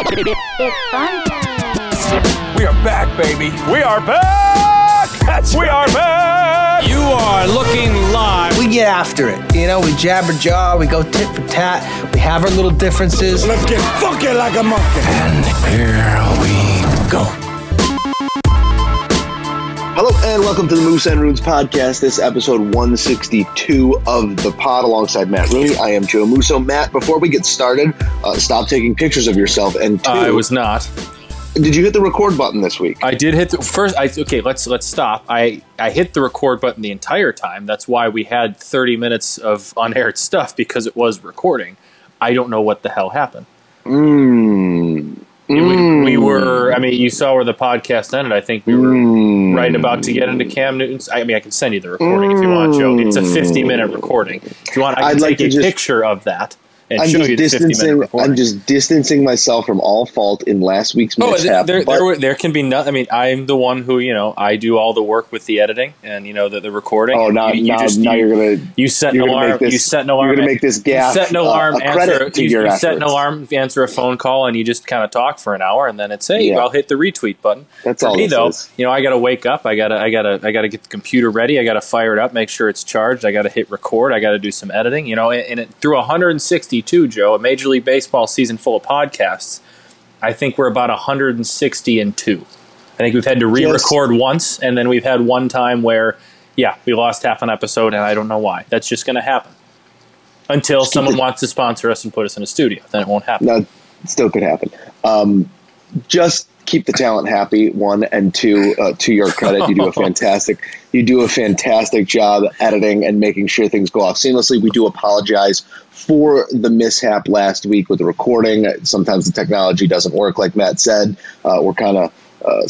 It's fun time. We are back, baby. We are back. That's we right. are back. You are looking live. We get after it. You know, we jabber jaw. We go tit for tat. We have our little differences. Let's get funky like a monkey. And here we go. Hello and welcome to the Moose and Runes podcast. This episode 162 of the pod alongside Matt Rooney. I am Joe Musso. Matt, before we get started, stop taking pictures of yourself. And two, I was not. Did you hit the record button this week? I did hit the first. Okay, let's stop. I hit the record button the entire time. That's why we had 30 minutes of unaired stuff because it was recording. I don't know what the hell happened. We were, I mean, you saw where the podcast ended. I think we were right about to get into Cam Newton's. I mean, I can send you the recording if you want, Joe. It's a 50-minute recording. If you want, I can take a picture of that and show you the 50-minute recording. I'm just distancing myself from all fault in last week's mishap. There can be nothing. I mean, I'm the one who, you know, I do all the work with the editing and, you know, the recording. Oh, no, you're going to. You set an alarm. You set an alarm. You're going to make this gaffe. You set an alarm. You set an alarm. Answer a phone call, and you just kind of talk for an hour, and then it's hey, yeah. I'll hit the retweet button. That's for all. Me though, is. You know, I got to wake up. I got to get the computer ready. I got to fire it up, make sure it's charged. I got to hit record. I got to do some editing. You know, and it, through 162, Joe, a Major League Baseball season full of podcasts. I think we're about 162. I think we've had to re-record once, and then we've had one time where, yeah, we lost half an episode, and I don't know why. That's just going to happen until someone wants to sponsor us and put us in a studio. Then it won't happen. No, it still could happen. Just keep the talent happy. One, and two, to your credit, you do a fantastic job editing and making sure things go off seamlessly. We do apologize for the mishap last week with the recording. Sometimes the technology doesn't work, like Matt said. We're kind of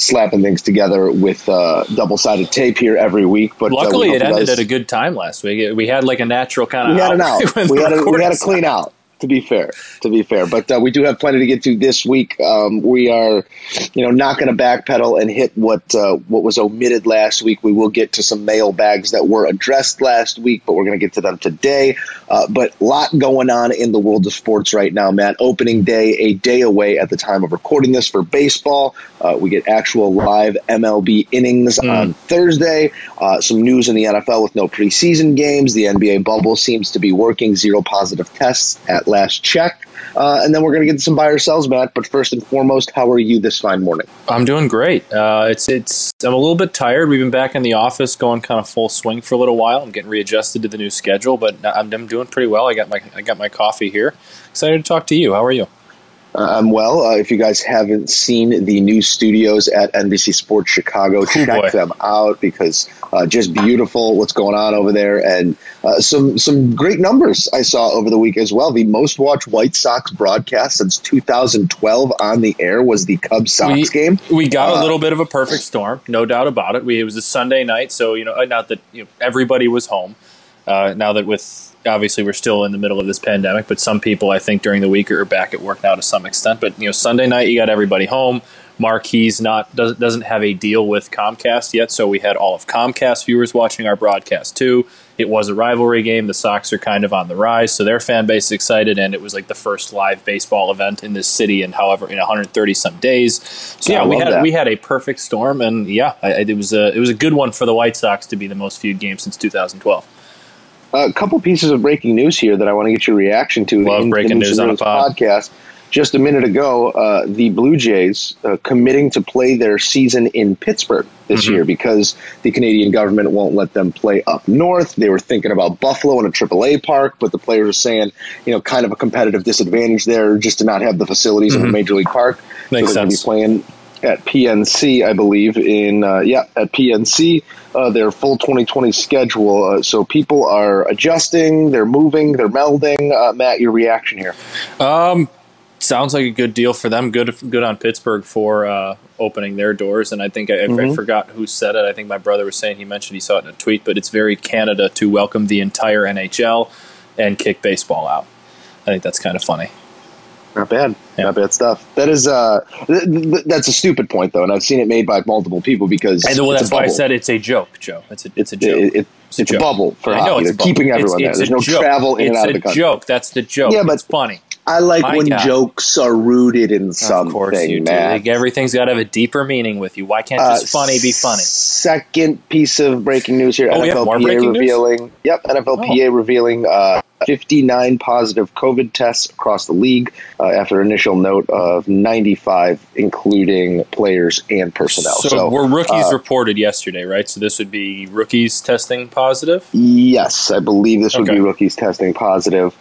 slapping things together with double-sided tape here every week. But luckily, it ended at a good time last week. We had like a natural kind of. We had a clean out. To be fair. But we do have plenty to get to this week. We are, you know, not going to backpedal and hit what was omitted last week. We will get to some mailbags that were addressed last week, but we're going to get to them today. But a lot going on in the world of sports right now, Matt. Opening day, a day away at the time of recording this for baseball. We get actual live MLB innings on Thursday. Some news in the NFL with no preseason games. The NBA bubble seems to be working. 0 positive tests at last check, and then we're going to get some buy or sells, Matt. But first and foremost, how are you this fine morning? I'm doing great. I'm a little bit tired. We've been back in the office, going kind of full swing for a little while. I'm getting readjusted to the new schedule, but I'm doing pretty well. I got my coffee here. Excited to talk to you. How are you? I'm well. If you guys haven't seen the new studios at NBC Sports Chicago, check them out because just beautiful what's going on over there. And some great numbers I saw over the week as well. The most watched White Sox broadcast since 2012 on the air was the Cubs-Sox game. We got a little bit of a perfect storm, no doubt about it. It was a Sunday night, so you know, not that everybody was home. Now that obviously we're still in the middle of this pandemic, but some people I think during the week are back at work now to some extent. But Sunday night you got everybody home. Marquee's doesn't have a deal with Comcast yet, so we had all of Comcast viewers watching our broadcast too. It was a rivalry game. The Sox are kind of on the rise, so their fan base is excited, and it was like the first live baseball event in this city in 130 some days. So yeah, we had a perfect storm, and yeah, it was a good one for the White Sox to be the most viewed game since 2012. A couple pieces of breaking news here that I want to get your reaction to. Love breaking news on a podcast. Just a minute ago, the Blue Jays committing to play their season in Pittsburgh this year because the Canadian government won't let them play up north. They were thinking about Buffalo in a AAA park, but the players are saying, kind of a competitive disadvantage there just to not have the facilities of a major league park. Makes sense. They're going to be playing at PNC, I believe, at PNC, their full 2020 schedule. So people are adjusting, they're moving, they're melding. Matt, your reaction here? Sounds like a good deal for them. Good on Pittsburgh for opening their doors. And I think I forgot who said it. I think my brother was saying, he mentioned he saw it in a tweet, but it's very Canada to welcome the entire NHL and kick baseball out. I think that's kind of funny. Not bad. Yeah. Not bad stuff. That is that's a stupid point, though, and I've seen it made by multiple people because that's why I said it's a joke, Joe. It's a joke. It's a bubble for hockey. They're keeping everyone there. There's no travel in and out of the country. It's a joke. That's the joke. Yeah, but it's funny. I like my when God. Jokes are rooted in something. Of course you do. Like, everything's got to have a deeper meaning with you. Why can't just funny be funny? Second piece of breaking news here. NFLPA revealing. News? Yep, NFLPA revealing 59 positive COVID tests across the league after initial note of 95, including players and personnel. So were rookies reported yesterday, right? So this would be rookies testing positive? Yes, I believe this would be rookies testing positive.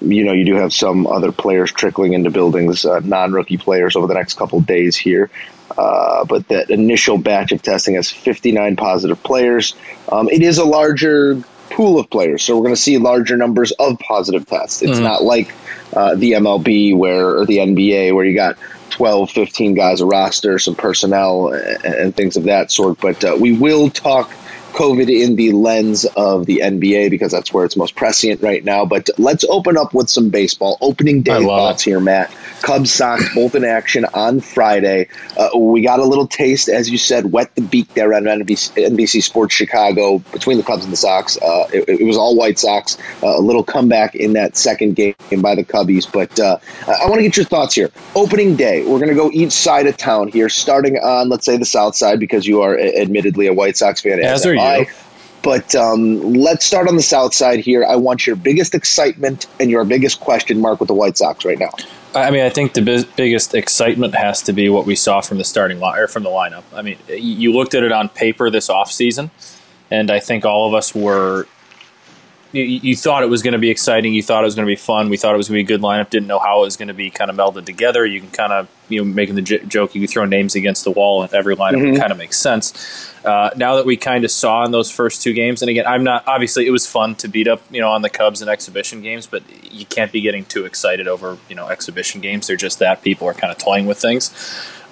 You know, you do have some other players trickling into buildings, non-rookie players over the next couple of days here. But that initial batch of testing has 59 positive players. It is a larger pool of players, so we're going to see larger numbers of positive tests. It's not like the MLB or the NBA where you got 12, 15 guys a roster, some personnel, and things of that sort. But we will talk COVID in the lens of the NBA because that's where it's most prescient right now. But let's open up with some baseball. Opening day thoughts here, Matt. Cubs, Sox, both in action on Friday. We got a little taste, as you said, wet the beak there on NBC Sports Chicago between the Cubs and the Sox. It was all White Sox. A little comeback in that second game by the Cubbies. But I want to get your thoughts here. Opening day, we're going to go each side of town here, starting on, let's say, the South Side, because you are admittedly a White Sox fan. As are you. But let's start on the South Side here. I want your biggest excitement and your biggest question mark with the White Sox right now. I mean, I think the biggest excitement has to be what we saw from the starting line or from the lineup. I mean, you looked at it on paper this offseason, and I think all of us were. You thought it was going to be exciting. You thought it was going to be fun. We thought it was going to be a good lineup. Didn't know how it was going to be kind of melded together. You can kind of, making the joke, you can throw names against the wall and every lineup kind of makes sense. Now that we kind of saw in those first two games, and again, I'm not, obviously it was fun to beat up, on the Cubs in exhibition games, but you can't be getting too excited over, exhibition games. They're just that. People are kind of toying with things.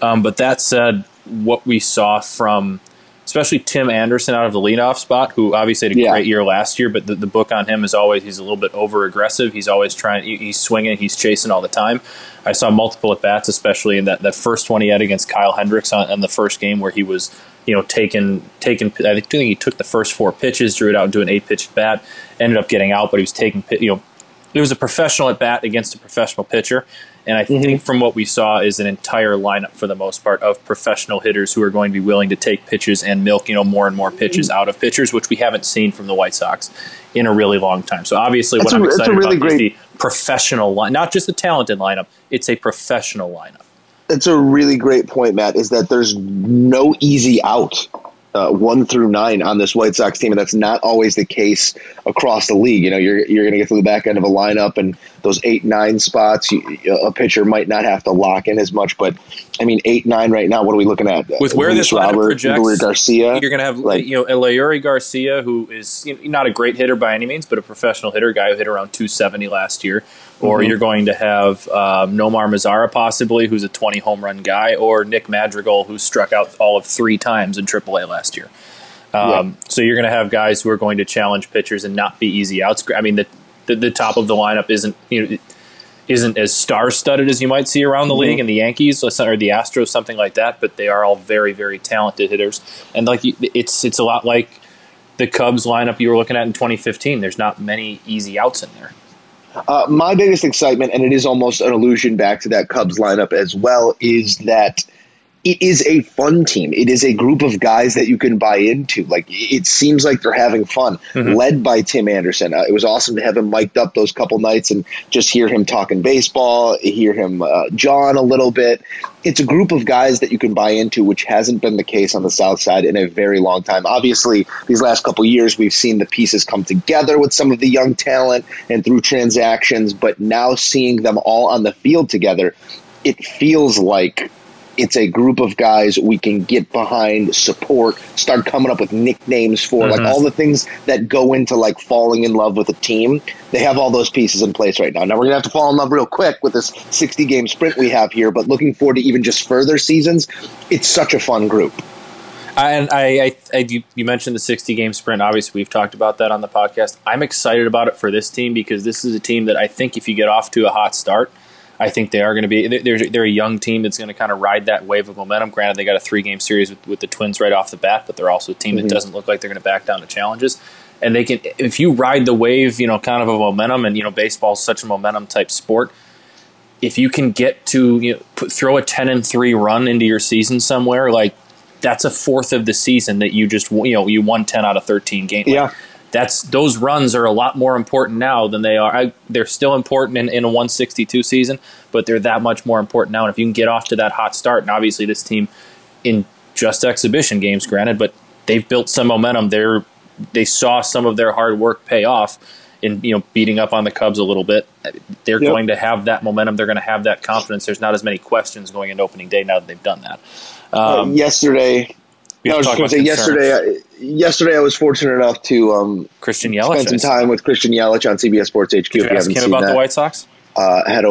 But that said, what we saw from especially Tim Anderson out of the leadoff spot, who obviously had a great year last year, but the book on him is always he's a little bit over-aggressive. He's always trying. He's swinging. He's chasing all the time. I saw multiple at-bats, especially in that first one he had against Kyle Hendricks on the first game where he was taking I think he took the first four pitches, drew it out into an 8-pitch bat, ended up getting out, but he was taking it was a professional at-bat against a professional pitcher. And I think from what we saw is an entire lineup for the most part of professional hitters who are going to be willing to take pitches and milk, more and more pitches out of pitchers, which we haven't seen from the White Sox in a really long time. So obviously what I'm excited about is the professional line, not just the talented lineup. It's a professional lineup. That's a really great point, Matt, is that there's no easy out 1 through 9 on this White Sox team, and that's not always the case across the league. You're going to get through the back end of a lineup, and those 8-9 spots, a pitcher might not have to lock in as much. But I mean, 8-9 right now. What are we looking at with where this lineup projects? Leury Garcia. You're going to have Leury Garcia, who is not a great hitter by any means, but a professional hitter, guy who hit around 270 last year. Or you're going to have Nomar Mazara possibly, who's a 20-home run guy, or Nick Madrigal, who struck out all of 3 times in AAA last year. So you're going to have guys who are going to challenge pitchers and not be easy outs. I mean, the top of the lineup isn't as star-studded as you might see around the league, and the Yankees or the Astros, something like that. But they are all very, very talented hitters, and it's a lot like the Cubs lineup you were looking at in 2015. There's not many easy outs in there. My biggest excitement, and it is almost an allusion back to that Cubs lineup as well, is that it is a fun team. It is a group of guys that you can buy into. Like, it seems like they're having fun, led by Tim Anderson. It was awesome to have him mic'd up those couple nights and just hear him talking baseball, hear him John a little bit. It's a group of guys that you can buy into, which hasn't been the case on the South Side in a very long time. Obviously, these last couple of years, we've seen the pieces come together with some of the young talent and through transactions, but now seeing them all on the field together, it feels like it's a group of guys we can get behind, support, start coming up with nicknames for, like all the things that go into like falling in love with a team. They have all those pieces in place right now. Now we're going to have to fall in love real quick with this 60-game sprint we have here, but looking forward to even just further seasons. It's such a fun group. You mentioned the 60-game sprint. Obviously, we've talked about that on the podcast. I'm excited about it for this team because this is a team that I think if you get off to a hot start, I think they are going to be. They're a young team that's going to kind of ride that wave of momentum. Granted, they got a 3-game series with the Twins right off the bat, but they're also a team that doesn't look like they're going to back down to challenges. and they can, if you ride the wave, you know, kind of a momentum, and, you know, baseball is such a momentum type sport. If you can get to, you know, throw a 10-3 run into your season somewhere, like, that's a fourth of the season that you just, you know, you won 10 out of 13 games. Yeah. Like, that's, those runs are a lot more important now than they are. They're still important in a 162 season, but they're that much more important now. And if you can get off to that hot start, and obviously this team in just exhibition games, granted, but they've built some momentum. They saw some of their hard work pay off in, you know, beating up on the Cubs a little bit. They're going to have that momentum. They're going to have that confidence. There's not as many questions going into opening day now that they've done that. Yesterday I was fortunate enough to Christian Yelich, spend some time with Christian Yelich on CBS Sports HQ. Did you ask him about the White Sox? I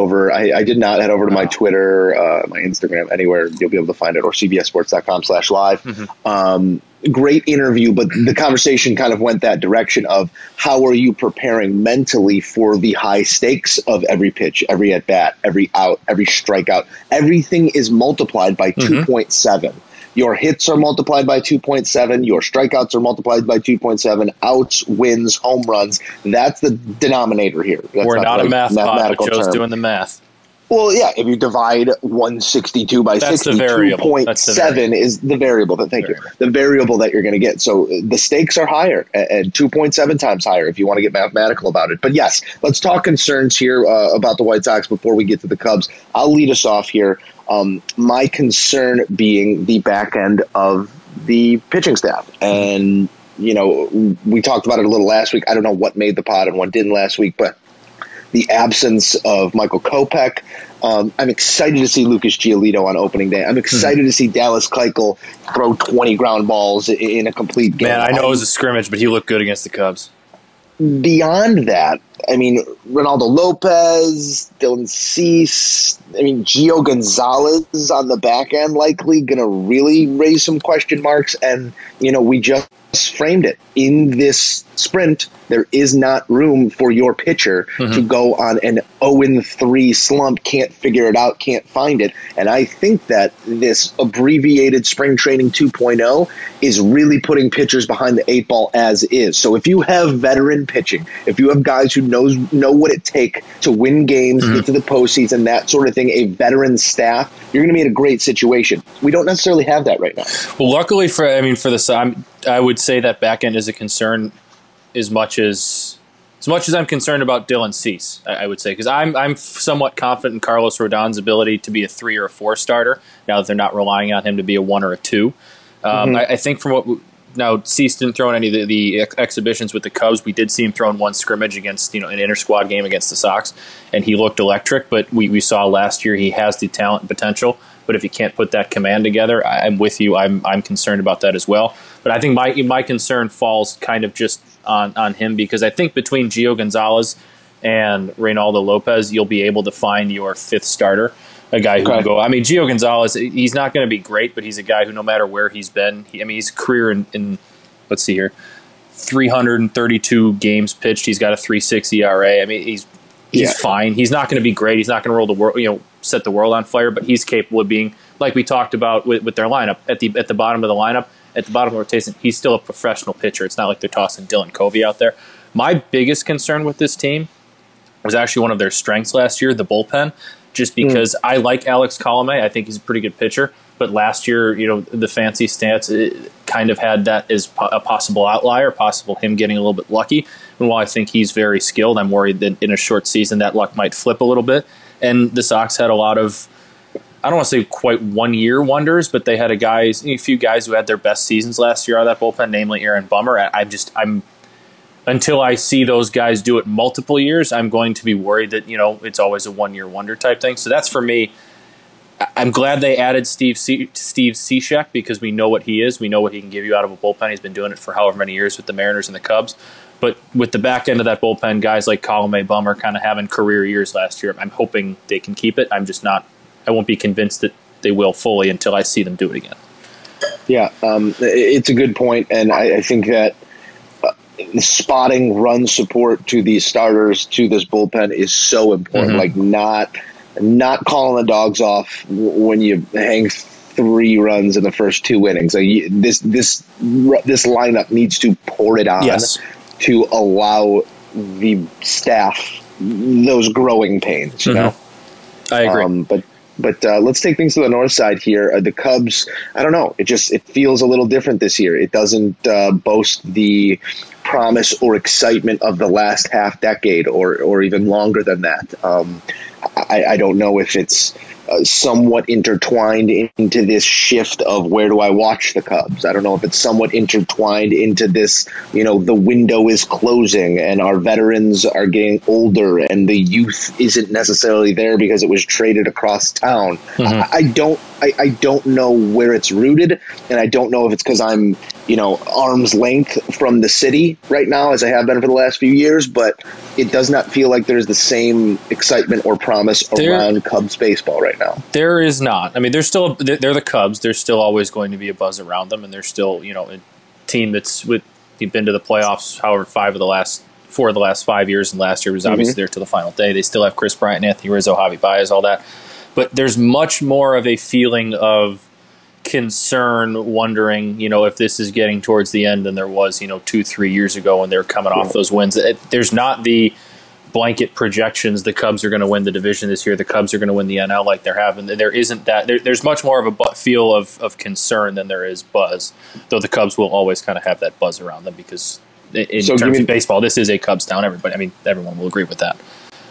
did not head over to my Twitter, my Instagram, anywhere. You'll be able to find it, or cbssports.com/live. Mm-hmm. Great interview, but the conversation kind of went that direction of how are you preparing mentally for the high stakes of every pitch, every at-bat, every out, every strikeout. Everything is multiplied by 2.7. Your hits are multiplied by 2.7. Your strikeouts are multiplied by 2.7. Outs, wins, home runs. That's the denominator here. That's We're not a math pod, but Joe's doing the math. Well, yeah, if you divide 162 by 60, 2.7 is the variable. The variable that you're going to get. So the stakes are higher, and 2.7 times higher if you want to get mathematical about it. But yes, let's talk concerns here about the White Sox before we get to the Cubs. I'll lead us off here. My concern being the back end of the pitching staff. And, you know, we talked about it a little last week. I don't know what made the pod and what didn't last week, but the absence of Michael Kopech. I'm excited to see Lucas Giolito on opening day. I'm excited to see Dallas Keuchel throw 20 ground balls in a complete game. Man, I know it was a scrimmage, but he looked good against the Cubs. Beyond that, I mean, Ronaldo Lopez, Dylan Cease, I mean, Gio Gonzalez on the back end likely going to really raise some question marks. And, you know, we just framed it. In this sprint, there is not room for your pitcher to go on an 0-3 slump, can't figure it out, can't find it. And I think that this abbreviated spring training 2.0 is really putting pitchers behind the eight ball as is. So if you have veteran pitching, if you have guys who know what it takes to win games, get to the postseason, that sort of thing, a veteran staff, you're going to be in a great situation. We don't necessarily have that right now. Well, luckily for the Sox, I would say that back end is a concern as much as I'm concerned about Dylan Cease, I would say, because I'm somewhat confident in Carlos Rodon's ability to be a 3 or a 4 starter now that they're not relying on him to be a 1 or a 2. I think from what now, Cease didn't throw in any of the exhibitions with the Cubs. We did see him throw in one scrimmage against, you know, an inter-squad game against the Sox, and he looked electric. But we saw last year he has the talent and potential. But if you can't put that command together, I'm with you. I'm concerned about that as well. But I think my concern falls kind of just on him, because I think between Gio Gonzalez and Reynaldo Lopez, you'll be able to find your 5th starter. A guy who can go. I mean, Gio Gonzalez, he's not going to be great, but he's a guy who, no matter where he's been, his career in let's see here, 332 games pitched. He's got a 3.60 ERA. I mean, he's fine. He's not going to be great. He's not going to set the world on fire, but he's capable of being, like we talked about with their lineup, at the bottom of the lineup, at the bottom of the rotation. He's still a professional pitcher. It's not like they're tossing Dylan Covey out there. My biggest concern with this team was actually one of their strengths last year, the bullpen. Just because I like Alex Colomé, I think he's a pretty good pitcher. But last year, you know, the fancy stats kind of had that as a possible outlier, possible him getting a little bit lucky. And while I think he's very skilled, I'm worried that in a short season that luck might flip a little bit. And the Sox had a lot of, I don't want to say quite one-year wonders, but they had a few guys who had their best seasons last year out of that bullpen, namely Aaron Bummer. Until I see those guys do it multiple years, I'm going to be worried that, you know, it's always a one-year wonder type thing. So that's for me. I'm glad they added Steve Cishek, because we know what he is. We know what he can give you out of a bullpen. He's been doing it for however many years with the Mariners and the Cubs. But with the back end of that bullpen, guys like Colomé, Bummer kind of having career years last year, I'm hoping they can keep it. I won't be convinced that they will fully until I see them do it again. Yeah, it's a good point, and I think that spotting run support to these starters, to this bullpen, is so important. Like not calling the dogs off when you hang 3 runs in the first 2 innings. Like this lineup needs to pour it on to allow the staff those growing pains, you know? I agree. But let's take things to the north side here. The Cubs, I don't know. It feels a little different this year. It doesn't boast the promise or excitement of the last half decade or even longer than that. I don't know if it's somewhat intertwined into this shift of where do I watch the Cubs. I don't know if it's somewhat intertwined into this, you know, the window is closing and our veterans are getting older and the youth isn't necessarily there because it was traded across town. I don't know where it's rooted, and I don't know if it's because I'm, you know, arm's length from the city right now as I have been for the last few years, but it does not feel like there's the same excitement or promise around Cubs baseball right now. There is not. I mean, they're the Cubs. There's still always going to be a buzz around them, and they're still, you know, a team that's been to the playoffs, however, four of the last 5 years, and last year was obviously there to the final day. They still have Chris Bryant, Anthony Rizzo, Javi Baez, all that. But there's much more of a feeling of concern, wondering, you know, if this is getting towards the end than there was, you know, 2-3 years ago when they were coming off those wins. There's not the blanket projections, the Cubs are going to win the division this year, the Cubs are going to win the NL like they're having. There isn't that. There's much more of a feel of concern than there is buzz, though the Cubs will always kind of have that buzz around them because in terms of baseball, this is a Cubs town. Everybody, I mean, everyone will agree with that.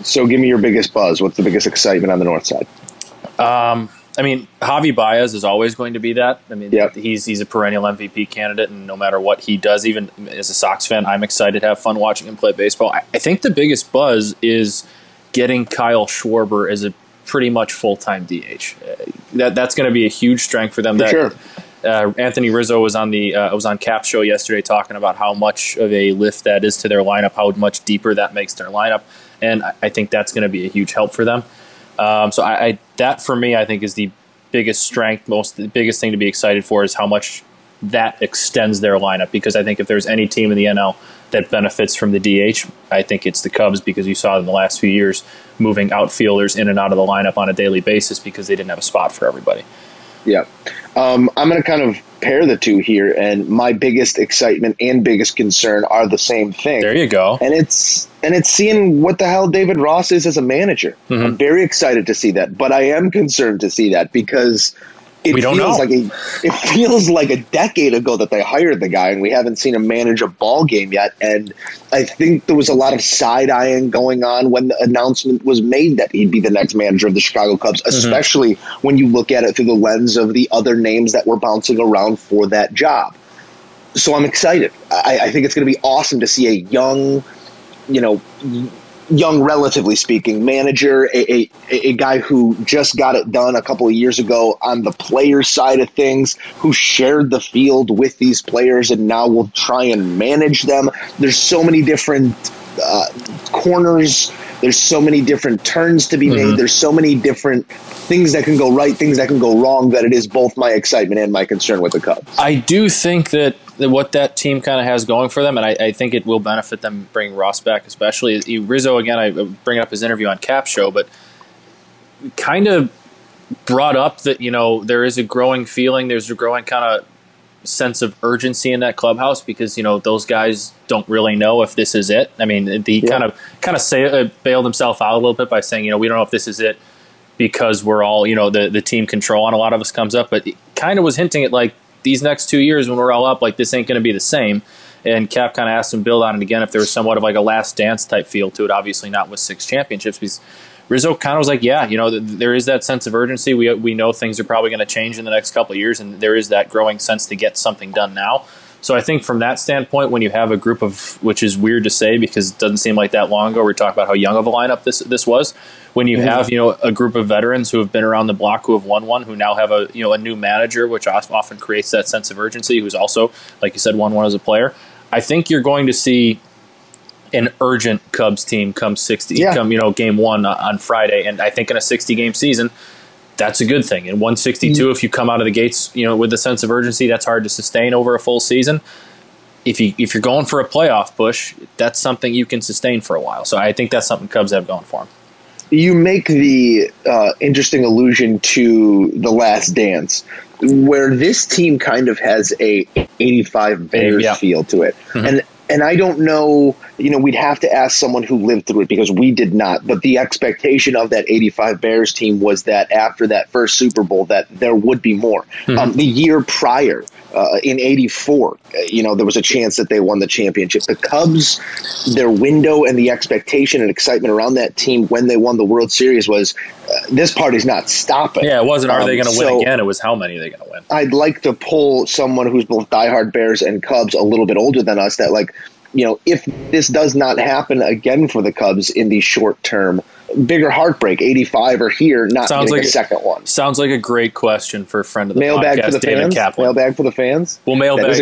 So give me your biggest buzz. What's the biggest excitement on the north side? I mean, Javi Baez is always going to be that. I mean, he's a perennial MVP candidate, and no matter what he does, even as a Sox fan, I'm excited to have fun watching him play baseball. I think the biggest buzz is getting Kyle Schwarber as a pretty much full-time DH. That's going to be a huge strength for them. Anthony Rizzo was on Cap's show yesterday talking about how much of a lift that is to their lineup, how much deeper that makes their lineup, and I think that's going to be a huge help for them. So that for me, I think is the biggest strength. The biggest thing to be excited for is how much that extends their lineup, because I think if there's any team in the NL that benefits from the DH, I think it's the Cubs, because you saw in the last few years moving outfielders in and out of the lineup on a daily basis because they didn't have a spot for everybody. Yeah. I'm going to kind of pair the two here, and my biggest excitement and biggest concern are the same thing. There you go. And it's seeing what the hell David Ross is as a manager. Mm-hmm. I'm very excited to see that, but I am concerned to see that because it feels like a decade ago that they hired the guy, and we haven't seen him manage a ball game yet. And I think there was a lot of side-eyeing going on when the announcement was made that he'd be the next manager of the Chicago Cubs, especially when you look at it through the lens of the other names that were bouncing around for that job. So I'm excited. I think it's going to be awesome to see a young, relatively speaking, manager, a guy who just got it done a couple of years ago on the player side of things, who shared the field with these players and now will try and manage them. There's so many different corners. There's so many different turns to be made. There's so many different things that can go right, things that can go wrong, that it is both my excitement and my concern with the Cubs. I do think that what that team kind of has going for them, and I think it will benefit them bringing Ross back, especially Rizzo. Again, I bring up his interview on Cap Show, but kind of brought up that, you know, there is a growing feeling, there's a growing kind of sense of urgency in that clubhouse, because, you know, those guys don't really know if this is it. I mean, he kind of bailed himself out a little bit by saying, you know, we don't know if this is it because we're all, you know, the team control on a lot of us comes up, but it kind of was hinting at, like, these next 2 years when we're all up, like, this ain't going to be the same. And Cap kind of asked him build on it again if there was somewhat of like a last dance type feel to it, obviously not with 6 championships, because Rizzo kind of was like, yeah, you know, there is that sense of urgency. We know things are probably going to change in the next couple of years, and there is that growing sense to get something done now. So I think from that standpoint, when you have a group of, which is weird to say because it doesn't seem like that long ago, we're talking about how young of a lineup this was. When you have, you know, a group of veterans who have been around the block, who have won one, who now have a new manager, which often creates that sense of urgency, who's also, like you said, won one as a player. I think you're going to see an urgent Cubs team come game one on Friday, and I think in a 60-game season, that's a good thing. In 162, if you come out of the gates, you know, with a sense of urgency, that's hard to sustain over a full season. If you're going for a playoff push, that's something you can sustain for a while. So I think that's something Cubs have going for them. You make the interesting allusion to The Last Dance, where this team kind of has a 85 Bears feel to it. Mm-hmm. And And I don't know, we'd have to ask someone who lived through it because we did not. But the expectation of that 85 Bears team was that after that first Super Bowl that there would be more. Mm-hmm. The year prior, in 84, there was a chance that they won the championship. The Cubs, their window and the expectation and excitement around that team when they won the World Series was, this party's not stopping. Yeah, it wasn't, are they going to win again? It was, how many are they going to win? I'd like to pull someone who's both diehard Bears and Cubs, a little bit older than us, that if this does not happen again for the Cubs in the short term, bigger heartbreak, 85 or here, not getting a second one. Sounds like a great question for a friend of the podcast, David Kaplan. Mailbag for the fans? We'll mailbag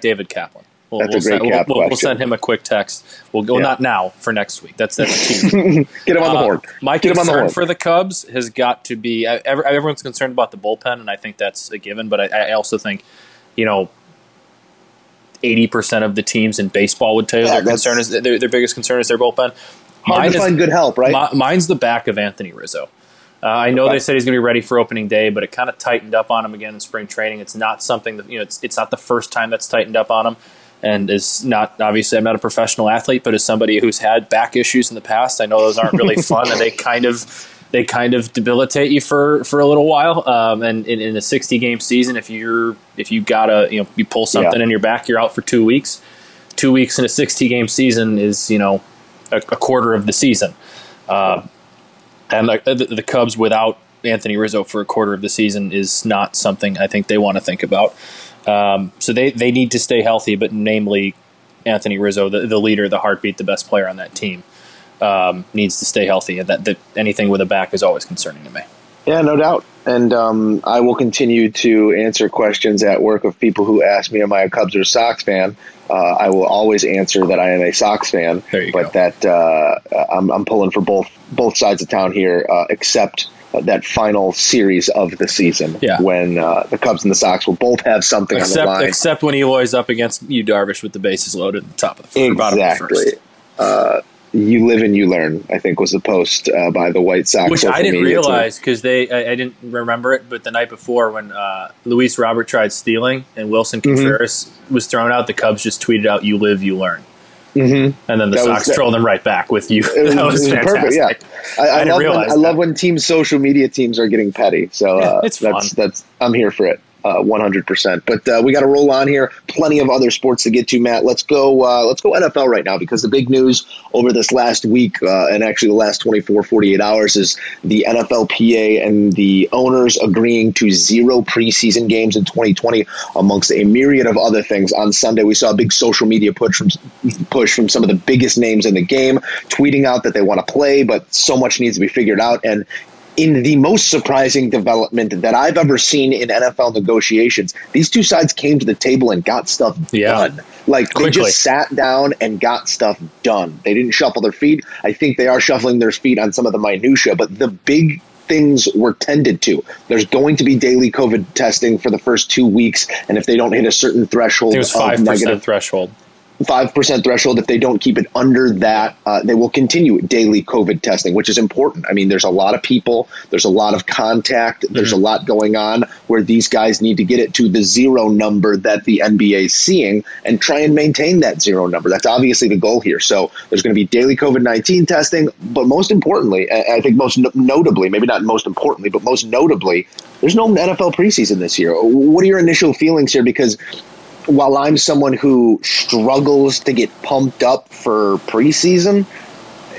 David Kaplan. We'll send him a quick text. We'll go, not now, for next week. That's team. Get him on the board. My concern for the Cubs has got to be, everyone's concerned about the bullpen, and I think that's a given, but I also think, 80% of the teams in baseball would tell you their biggest concern is their bullpen. Hard to find good help, right? Mine's the back of Anthony Rizzo. I know they said he's going to be ready for opening day, but it kind of tightened up on him again in spring training. It's not something that it's not the first time that's tightened up on him, and is not, obviously I'm not a professional athlete, but as somebody who's had back issues in the past, I know those aren't really fun, and they kind of debilitate you for a little while. And in a 60-game season, if you pull something in your back, you're out for 2 weeks. 2 weeks in a 60-game season is a quarter of the season. And the Cubs without Anthony Rizzo for a quarter of the season is not something I think they want to think about. So they need to stay healthy, but namely Anthony Rizzo, the leader, the heartbeat, the best player on that team, needs to stay healthy, and that anything with a back is always concerning to me. Yeah, no doubt. And I will continue to answer questions at work of people who ask me, am I a Cubs or Sox fan? I will always answer that I am a Sox fan, that I'm pulling for both sides of town here, except that final series of the season when the Cubs and the Sox will both have something on the line. Except when Eloy's up against Yu Darvish with the bases loaded at the top of the first. Exactly. You live and you learn, I think, was the post by the White Sox. Which I didn't realize because I didn't remember it, but the night before when Luis Robert tried stealing and Wilson Contreras was thrown out, the Cubs just tweeted out, "You live, you learn." Mm-hmm. And then the Sox trolled them right back with you. That was fantastic. Perfect, yeah. I love when social media teams are getting petty. So it's fun. I'm here for it. 100%. But we got to roll on here. Plenty of other sports to get to, Matt. Let's go NFL right now, because the big news over this last week and actually the last 24, 48 hours is the NFLPA and the owners agreeing to 0 preseason games in 2020 amongst a myriad of other things. On Sunday, we saw a big social media push from some of the biggest names in the game, tweeting out that they want to play, but so much needs to be figured out. And in the most surprising development that I've ever seen in NFL negotiations, these two sides came to the table and got stuff done. Like, quickly. They just sat down and got stuff done. They didn't shuffle their feet. I think they are shuffling their feet on some of the minutiae, but the big things were tended to. There's going to be daily COVID testing for the first 2 weeks, and if they don't hit a certain threshold, there's 5% threshold. 5% threshold. If they don't keep it under that, they will continue daily COVID testing, which is important. I mean, there's a lot of people, there's a lot of contact, there's a lot going on where these guys need to get it to the 0 number that the NBA is seeing and try and maintain that 0 number. That's obviously the goal here. So there's going to be daily COVID-19 testing, but most importantly, I think most notably, maybe not most importantly, but most notably, there's no NFL preseason this year. What are your initial feelings here? Because while I'm someone who struggles to get pumped up for preseason,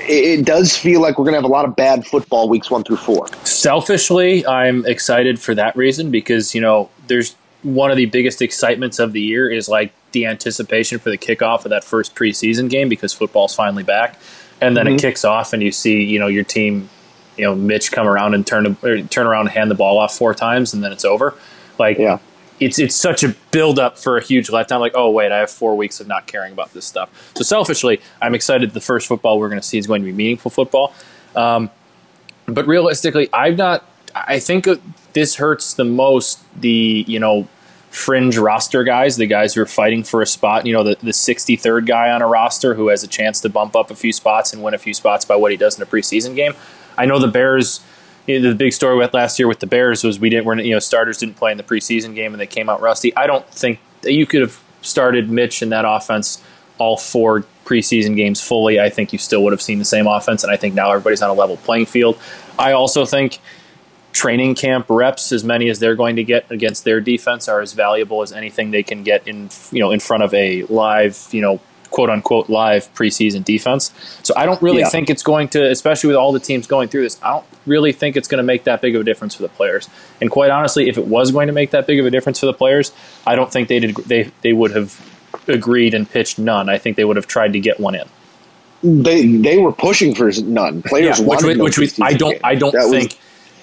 it does feel like we're going to have a lot of bad football weeks 1 through 4. Selfishly, I'm excited for that reason because, there's one of the biggest excitements of the year is like the anticipation for the kickoff of that first preseason game because football's finally back. And then it kicks off and you see, your team, Mitch come around and turn around and hand the ball off 4 times and then it's over. Like, yeah. It's such a buildup for a huge lifetime. Like, oh, wait, I have 4 weeks of not caring about this stuff. So selfishly, I'm excited the first football we're going to see is going to be meaningful football. But realistically, I think this hurts the most the, fringe roster guys, the guys who are fighting for a spot, the 63rd guy on a roster who has a chance to bump up a few spots and win a few spots by what he does in a preseason game. I know the Bears... The big story with last year with the Bears was starters didn't play in the preseason game and they came out rusty. I don't think you could have started Mitch in that offense all four preseason games fully, I think you still would have seen the same offense, and I think now everybody's on a level playing field. I also think training camp reps, as many as they're going to get against their defense, are as valuable as anything they can get in, you know, in front of a live, you know, quote unquote live preseason defense. So I don't really think it's going to, especially with all the teams going through this, I don't really think it's going to make that big of a difference for the players. And quite honestly, if it was going to make that big of a difference for the players, I don't think they would have agreed and pitched none. I think they would have tried to get one in. They were pushing for none. Players wanted which I don't think.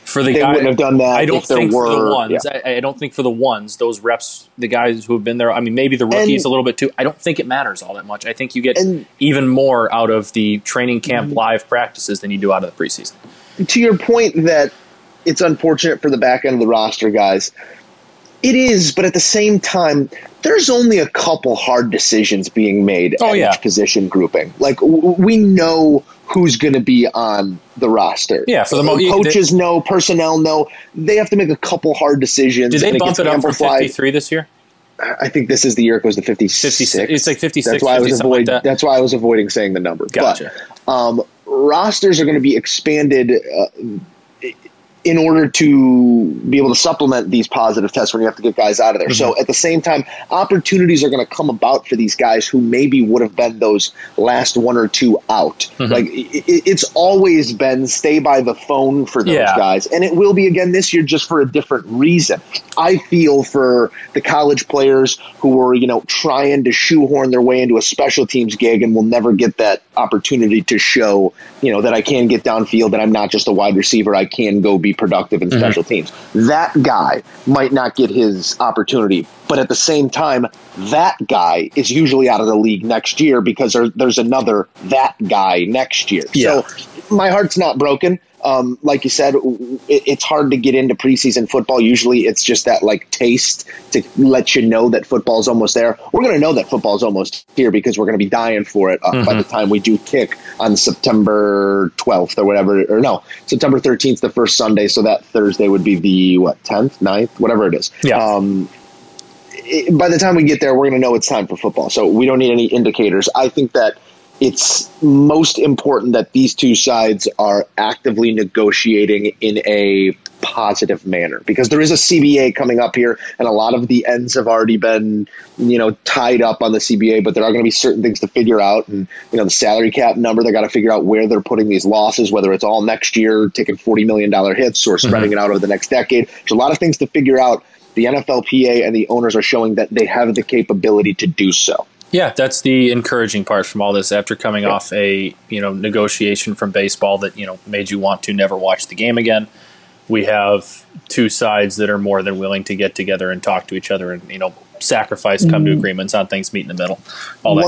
For the guys, wouldn't have done that. I don't think for the ones. Yeah. I don't think for the ones, those reps, the guys who have been there. I mean, maybe the rookies a little bit too. I don't think it matters all that much. I think you get even more out of the training camp live practices than you do out of the preseason. To your point that it's unfortunate for the back end of the roster guys, it is. But at the same time, there's only a couple hard decisions being made at each position grouping. Like we know who's going to be on the roster. Yeah, for the most part. Coaches know, personnel know. They have to make a couple hard decisions. Did they bump it up from 53 this year? I think this is the year it goes to 56. 56. It's like 56. That's why, 50, that's why I was avoiding saying the number. Gotcha. But, rosters are going to be expanded in order to be able to supplement these positive tests when you have to get guys out of there. Mm-hmm. So at the same time, opportunities are going to come about for these guys who maybe would have been those last one or two out. Mm-hmm. Like it's always been stay by the phone for those guys. And it will be again this year, just for a different reason. I feel for the college players who were, you know, trying to shoehorn their way into a special teams gig and will never get that opportunity to show, you know, that I can get downfield, that I'm not just a wide receiver. I can go be productive in special teams. That guy might not get his opportunity, but at the same time, that guy is usually out of the league next year because there's another that guy next year. Yeah. So my heart's not broken. Like you said, it's hard to get into preseason football. Usually it's just that like taste to let you know that football's almost there. We're going to know that football's almost here because we're going to be dying for it by the time we do kick on September 12th or whatever. Or no, September 13th, the first Sunday. So that Thursday would be the 10th, 9th, whatever it is. Yeah. By the time we get there, we're going to know it's time for football. So we don't need any indicators. I think that it's most important that these two sides are actively negotiating in a positive manner because there is a CBA coming up here and a lot of the ends have already been, you know, tied up on the CBA, but there are going to be certain things to figure out. And, you know, the salary cap number, they got to figure out where they're putting these losses, whether it's all next year, taking $40 million hits or spreading it out over the next decade. There's a lot of things to figure out. The NFLPA and the owners are showing that they have the capability to do so. Yeah, that's the encouraging part from all this after coming off a, you know, negotiation from baseball that, you know, made you want to never watch the game again. We have two sides that are more than willing to get together and talk to each other and, you know, sacrifice, come to agreements on things, meet in the middle. All that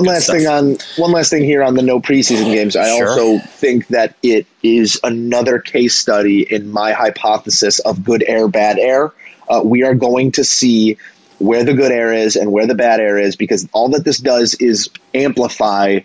one last thing here on the no preseason games. I also think that it is another case study in my hypothesis of good air, bad air. We are going to see where the good air is and where the bad air is, because all that this does is amplify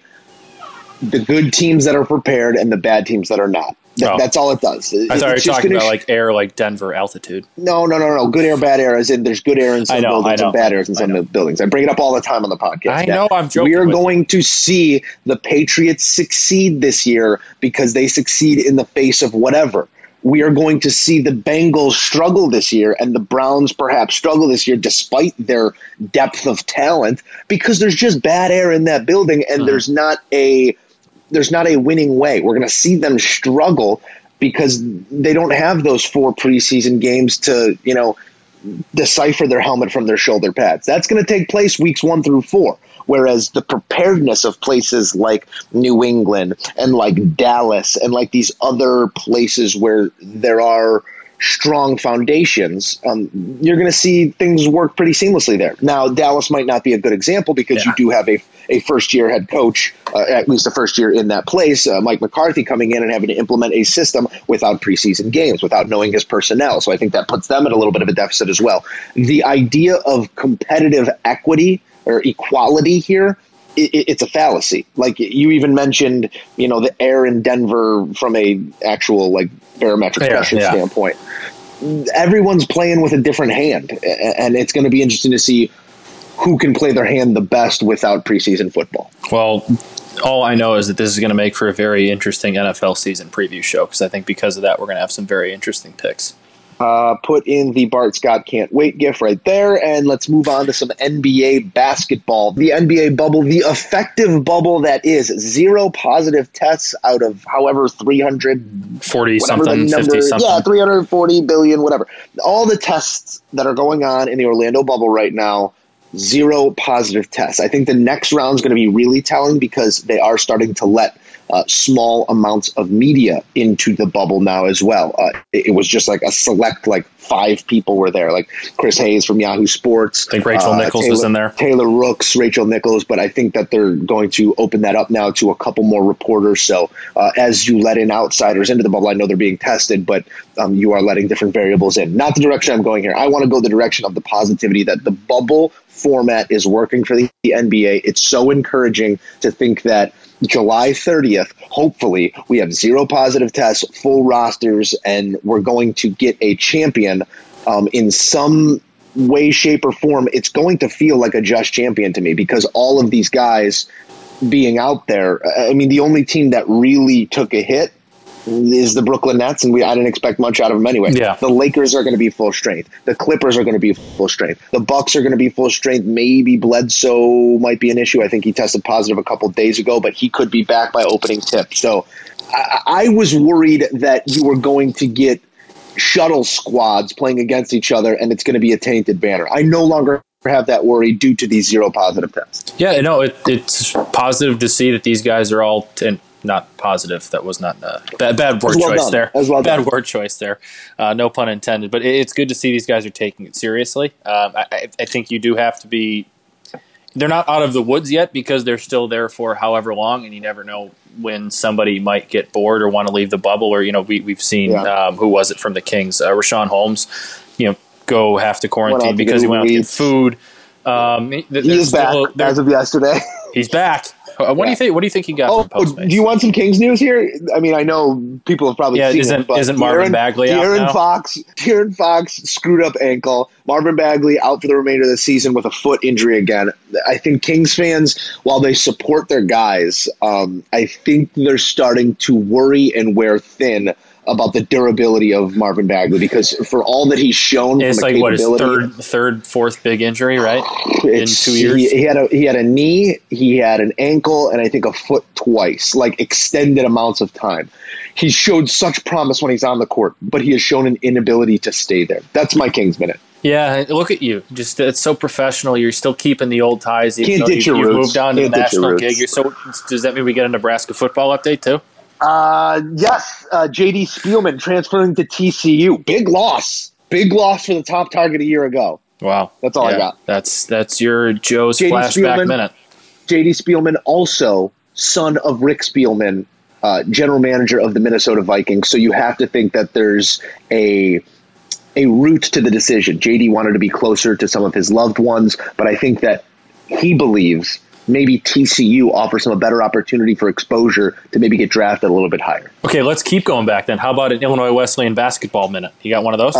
the good teams that are prepared and the bad teams that are not. That's all it does. I thought you were talking about like air, like Denver altitude. No. Good air, bad air, as in there's good air in some buildings and bad air in some buildings. I bring it up all the time on the podcast. I know, I'm joking. We are going to see the Patriots succeed this year because they succeed in the face of whatever. We are going to see the Bengals struggle this year and the Browns perhaps struggle this year despite their depth of talent because there's just bad air in that building and there's not a winning way. We're going to see them struggle because they don't have those four preseason games to, you know, decipher their helmet from their shoulder pads. That's going to take place weeks 1 through 4. Whereas the preparedness of places like New England and like Dallas and like these other places where there are strong foundations, you're going to see things work pretty seamlessly there. Now, Dallas might not be a good example because you do have a first-year head coach, at least a first year in that place, Mike McCarthy coming in and having to implement a system without preseason games, without knowing his personnel. So I think that puts them at a little bit of a deficit as well. The idea of competitive equity or equality here, it's a fallacy. Like you even mentioned, you know, the air in Denver from a actual like barometric pressure standpoint. Everyone's playing with a different hand, and it's going to be interesting to see who can play their hand the best without preseason football. Well, all I know is that this is going to make for a very interesting NFL season preview show, because I think because of that, we're going to have some very interesting picks. Put in the Bart Scott can't wait gif right there, and let's move on to some NBA basketball. The NBA bubble, the effective bubble that is, 0 positive tests out of however 340 billion, whatever. All the tests that are going on in the Orlando bubble right now, 0 positive tests. I think the next round is going to be really telling, because they are starting to let small amounts of media into the bubble now as well. It was just like a select, like 5 people were there, like Chris Hayes from Yahoo Sports. I think Rachel Nichols was in there. Taylor Rooks, Rachel Nichols. But I think that they're going to open that up now to a couple more reporters. So as you let in outsiders into the bubble, I know they're being tested, but you are letting different variables in. Not the direction I'm going here. I want to go the direction of the positivity that the bubble format is working for the NBA. It's so encouraging to think that July 30th, hopefully, we have 0 positive tests, full rosters, and we're going to get a champion in some way, shape, or form. It's going to feel like a just champion to me, because all of these guys being out there, I mean, the only team that really took a hit is the Brooklyn Nets, and I didn't expect much out of them anyway. Yeah. The Lakers are going to be full strength. The Clippers are going to be full strength. The Bucks are going to be full strength. Maybe Bledsoe might be an issue. I think he tested positive a couple days ago, but he could be back by opening tip. So I was worried that you were going to get shuttle squads playing against each other, and it's going to be a tainted banner. I no longer have that worry due to these 0 positive tests. Yeah, no, it's positive to see that these guys are all not positive. That was not bad word choice there. Bad word choice there. No pun intended. But it's good to see these guys are taking it seriously. I think you do have to be. They're not out of the woods yet, because they're still there for however long, and you never know when somebody might get bored or want to leave the bubble. Or we've seen who was it from the Kings, Rashawn Holmes, go have to quarantine because he went out to get food. He's back as of yesterday. He's back. What do you think? What do you think he got from Postmates? Do you want some Kings news here? I mean, I know people have probably seen it, but isn't Marvin Bagley out now? De'Aaron Fox screwed up ankle. Marvin Bagley out for the remainder of the season with a foot injury again. I think Kings fans, while they support their guys, I think they're starting to worry and wear thin about the durability of Marvin Bagley, because for all that he's shown, it's from like his fourth big injury, right? In 2 years, he had a knee, he had an ankle, and I think a foot twice, like extended amounts of time. He showed such promise when he's on the court, but he has shown an inability to stay there. That's my Kings minute. Yeah, look at you. Just it's so professional. You're still keeping the old ties. Even though you moved on to the national gig. So does that mean we get a Nebraska football update too? Yes, J.D. Spielman transferring to TCU. Big loss for the top target a year ago. Wow. That's all I got. That's your Joe's flashback minute. J.D. Spielman, also son of Rick Spielman, general manager of the Minnesota Vikings. So you have to think that there's a route to the decision. J.D. wanted to be closer to some of his loved ones, but I think that he believes maybe TCU offers him a better opportunity for exposure to maybe get drafted a little bit higher. Okay, let's keep going back then. How about an Illinois Wesleyan basketball minute? You got one of those?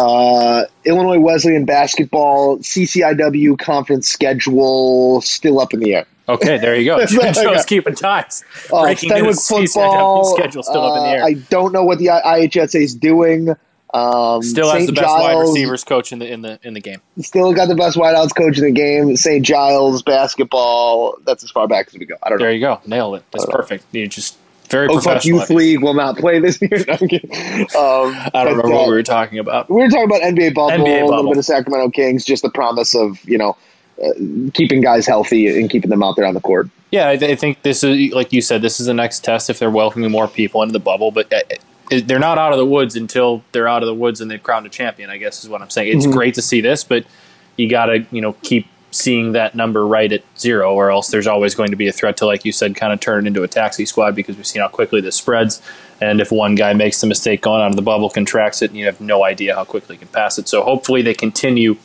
Illinois Wesleyan basketball, CCIW conference schedule, still up in the air. Okay, there you go. Joe's keeping ties. Breaking news, CCIW schedule still up in the air. I don't know what the IHSA is doing. Still has the best wide receivers coach in the game. Still got the best wideouts coach in the game. St. Giles basketball. That's as far back as we go. I don't know. There you go. Nailed it. That's perfect. You just very professional. Youth League will not play this year. No, I'm kidding. I don't remember what we were talking about. We were talking about NBA bubble. A little bit of Sacramento Kings. Just the promise of keeping guys healthy and keeping them out there on the court. Yeah, I think this is, like you said, this is the next test if they're welcoming more people into the bubble. But they're not out of the woods until they're out of the woods and they've crowned a champion, I guess is what I'm saying. It's great to see this, but you got to, keep seeing that number right at 0, or else there's always going to be a threat to, like you said, kind of turn it into a taxi squad, because we've seen how quickly this spreads. And if one guy makes the mistake going out of the bubble, contracts it, and you have no idea how quickly you can pass it. So hopefully they continue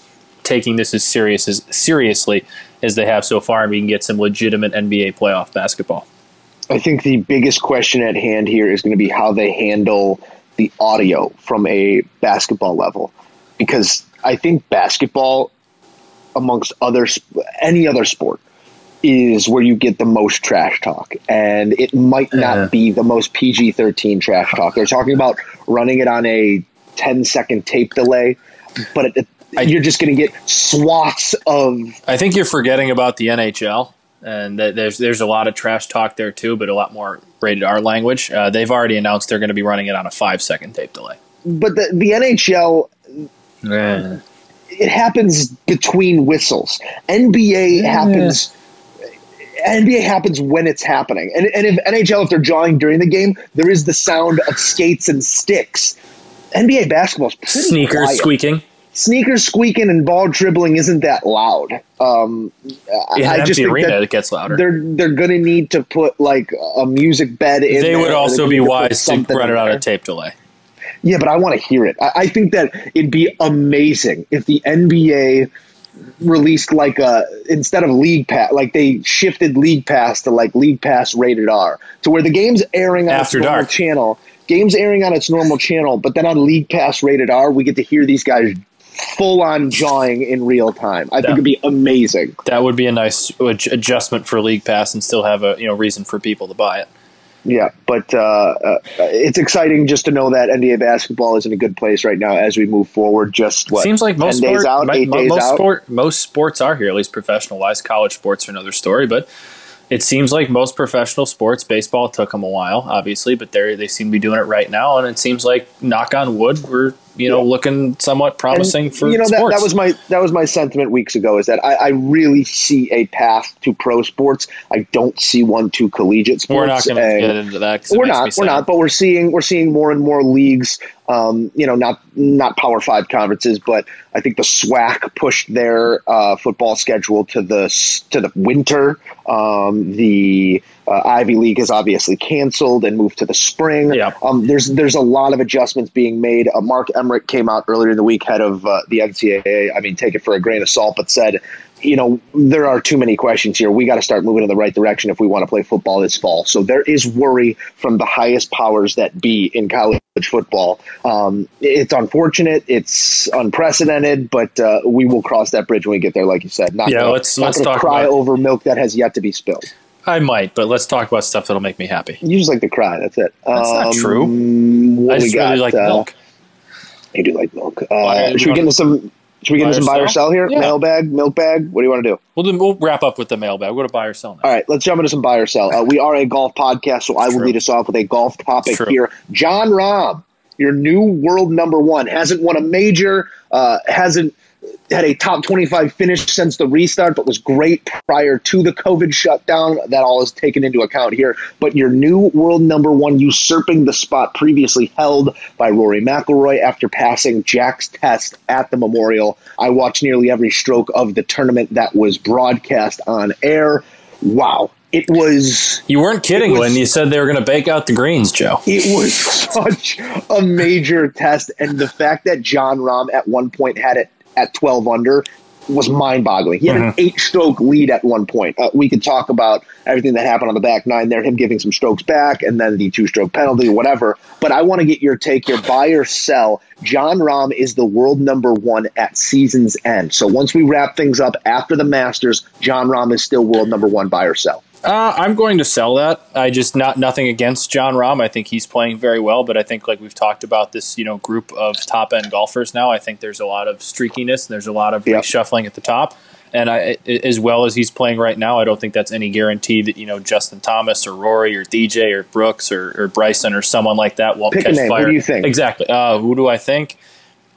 taking this as seriously as they have so far, and we can get some legitimate NBA playoff basketball. I think the biggest question at hand here is going to be how they handle the audio from a basketball level, because I think basketball amongst any other sport, is where you get the most trash talk. And it might not be the most PG-13 trash talk. They're talking about running it on a 10-second tape delay, but you're just going to get swaths of... I think you're forgetting about the NHL, and there's a lot of trash talk there too, but a lot more rated R language. They've already announced they're going to be running it on a 5-second tape delay. But the NHL... It happens between whistles. NBA happens... NBA happens when it's happening. And if NHL, if they're jawing during the game, there is the sound of skates and sticks. NBA basketball's pretty quiet. Squeaking. Sneakers squeaking and ball dribbling isn't that loud. I just think arena, that it gets louder. They're going to need to put like a music bed in there. They would also be wise to run it on a tape delay. Yeah, but I want to hear it. I think that it'd be amazing if the NBA – released like instead of League Pass, like they shifted League Pass to like League Pass rated R, to where the game's airing on After its normal dark. Channel. Game's airing on its normal channel, but then on League Pass rated R, we get to hear these guys full on jawing in real time. I think it'd be amazing. That would be a nice adjustment for League Pass, and still have a reason for people to buy it. Yeah, but it's exciting just to know that NBA basketball is in a good place right now as we move forward. Just what seems like most 10 days out, 8 days out. Most sports are here, at least professional-wise. College sports are another story, but it seems like most professional sports. Baseball took them a while, obviously, but they seem to be doing it right now, and it seems like, knock on wood, we're looking somewhat promising for sports. That was my sentiment weeks ago, is that I really see a path to pro sports. I don't see one to collegiate sports. We're not going to get into that. We're not. But we're seeing more and more leagues. Not Power 5 conferences, but I think the SWAC pushed their football schedule to the winter. The Ivy League is obviously canceled and moved to the spring. Yeah. There's a lot of adjustments being made. Mark Emmerich came out earlier in the week, head of the NCAA. I mean, take it for a grain of salt, but said, there are too many questions here. We got to start moving in the right direction if we want to play football this fall. So there is worry from the highest powers that be in college football. It's unfortunate. It's unprecedented, but we will cross that bridge when we get there, like you said. Let's talk cry about over milk that has yet to be spilled. I might, but let's talk about stuff that'll make me happy. You just like to cry. That's it. That's not true. I just really like milk. You do like milk. Should we get into some... Should we get into some buy or sell here? Yeah. Mailbag, milk bag? What do you want to do? We'll wrap up with the mailbag. We'll go to buy or sell now. All right, let's jump into some buy or sell. We are a golf podcast, so I will lead us off with a golf topic here. Jon Rahm, your new world number one, hasn't won a major, hasn't had a top 25 finish since the restart, but was great prior to the COVID shutdown. That all is taken into account here. But your new world number one, usurping the spot previously held by Rory McIlroy after passing Jack's test at the Memorial. I watched nearly every stroke of the tournament that was broadcast on air. Wow. It was... You weren't kidding when you said they were going to bake out the greens, Joe. It was such a major test, and the fact that Jon Rahm at one point had it at 12 under was mind-boggling. He had an 8-stroke lead at one point. We could talk about everything that happened on the back nine there, him giving some strokes back, and then the 2-stroke penalty, whatever. But I want to get your take here. Buy or sell, Jon Rahm is the world number one at season's end. So once we wrap things up after the Masters, Jon Rahm is still world number one. Buy or sell? I'm going to sell that. I just nothing against Jon Rahm. I think he's playing very well, but I think, like we've talked about, this group of top end golfers now, I think there's a lot of streakiness and there's a lot of reshuffling at the top. And as well as he's playing right now, I don't think that's any guarantee that Justin Thomas or Rory or DJ or Brooks or Bryson or someone like that won't catch fire. Who do you think? Exactly. Who do I think?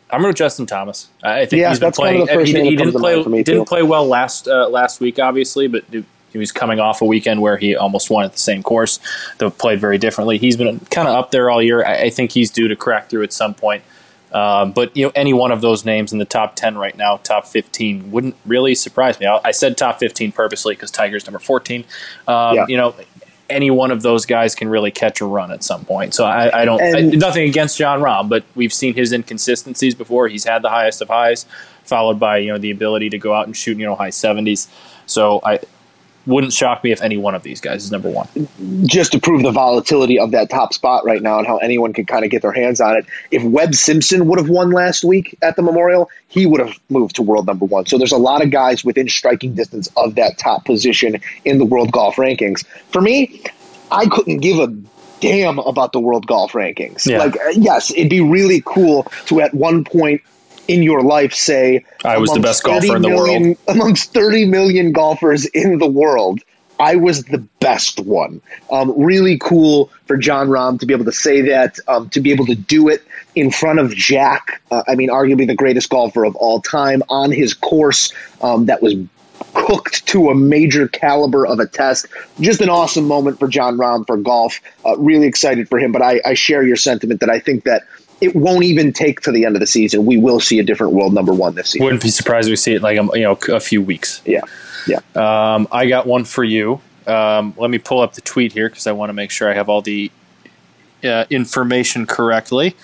I'm going with Justin Thomas. I think he's been playing. He didn't play well last week, obviously, but. He was coming off a weekend where he almost won at the same course, though played very differently. He's been kind of up there all year. I think he's due to crack through at some point. But any one of those names in the top 10 right now, top 15, wouldn't really surprise me. I said top 15 purposely because Tiger's number 14. Any one of those guys can really catch a run at some point. So nothing against Jon Rahm, but we've seen his inconsistencies before. He's had the highest of highs, followed by the ability to go out and shoot high 70s. So I. wouldn't shock me if any one of these guys is number one. Just to prove the volatility of that top spot right now and how anyone can kind of get their hands on it. If Webb Simpson would have won last week at the Memorial, he would have moved to world number one. So there's a lot of guys within striking distance of that top position in the world golf rankings. For me, I couldn't give a damn about the world golf rankings. Yeah. Like, yes, it'd be really cool to at one point in your life say, I was the best golfer in the world. Amongst 30 million golfers in the world, I was the best one. Really cool for Jon Rahm to be able to say that, to be able to do it in front of Jack. I mean, arguably the greatest golfer of all time on his course that was cooked to a major caliber of a test. Just an awesome moment for Jon Rahm for golf. Really excited for him, but I share your sentiment that I think that it won't even take to the end of the season. We will see a different world number one this season. Wouldn't be surprised if we see it a few weeks. Yeah. I got one for you. Let me pull up the tweet here because I want to make sure I have all the information correctly.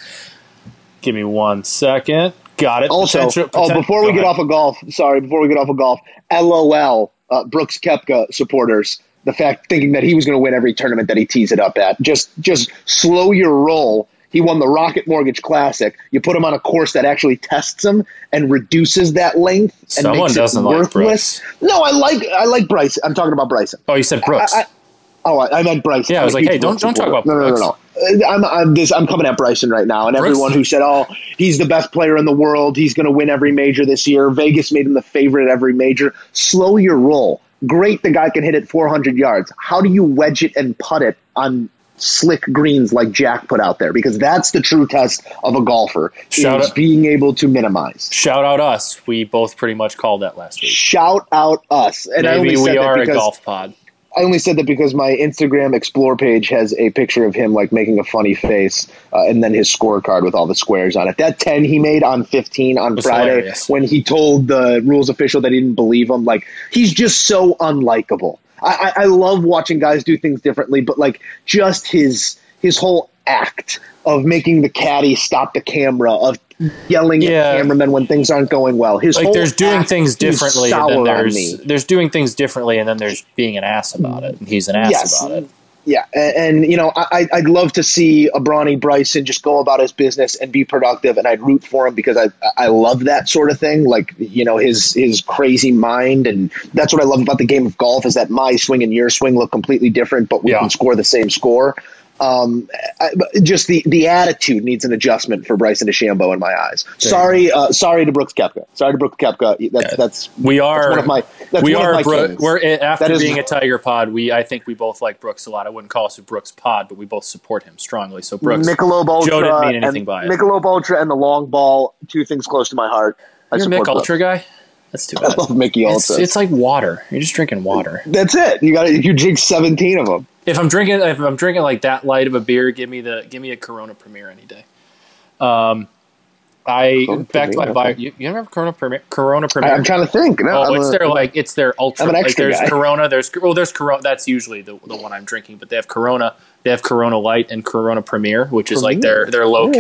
Give me 1 second. Got it. Also, before we get off of golf, LOL, Brooks Koepka supporters, the fact thinking that he was going to win every tournament that he tees it up at. Just slow your roll. He won the Rocket Mortgage Classic. You put him on a course that actually tests him and reduces that length and makes it worthless. Like Brooks. No, I like Bryson. I'm talking about Bryson. Oh, you said Brooks. I meant Bryson. Yeah, I was like, hey, don't talk about Brooks. No. I'm coming at Bryson right now, and Brooks? Everyone who said, oh, he's the best player in the world. He's going to win every major this year. Vegas made him the favorite at every major. Slow your roll. Great, the guy can hit it 400 yards. How do you wedge it and putt it on slick greens like Jack put out there, because that's the true test of a golfer, is being able to minimize. Shout out us. We both pretty much called that last week. Shout out us. And maybe we are a golf pod. I only said that because my Instagram Explore page has a picture of him like making a funny face and then his scorecard with all the squares on it. That 10 he made on 15 on Friday hilarious. When he told the rules official that he didn't believe him, like, he's just so unlikable. I love watching guys do things differently, but like just his whole act of making the caddy stop the camera, of yelling at cameramen when things aren't going well. His like whole there's doing things differently, and then there's doing things differently, and then there's being an ass about it. And he's an ass about it. Yeah, and I'd love to see a Bronny Bryson just go about his business and be productive, and I'd root for him because I love that sort of thing, like his crazy mind, and that's what I love about the game of golf is that my swing and your swing look completely different, but we can score the same score. Just the attitude needs an adjustment for Bryson DeChambeau in my eyes. Sorry to Brooks Koepka. After being a Tiger pod, I think we both like Brooks a lot. I wouldn't call us a Brooks pod, but we both support him strongly. So Brooks, Michelob Ultra, Joe didn't mean anything by it. Michelob Ultra and the long ball, two things close to my heart. You're a Mick Ultra guy? That's too bad. I love Mickey Ultra. It's like water. You're just drinking water. That's it. You drink 17 of them. If I'm drinking like that light of a beer, give me a Corona Premier any day. You remember Corona Premier? I'm trying to think. No, it's their ultra. I'm an extra guy. Corona. There's Corona. That's usually the one I'm drinking. But they have Corona. They have Corona Light and Corona Premier, which is like their low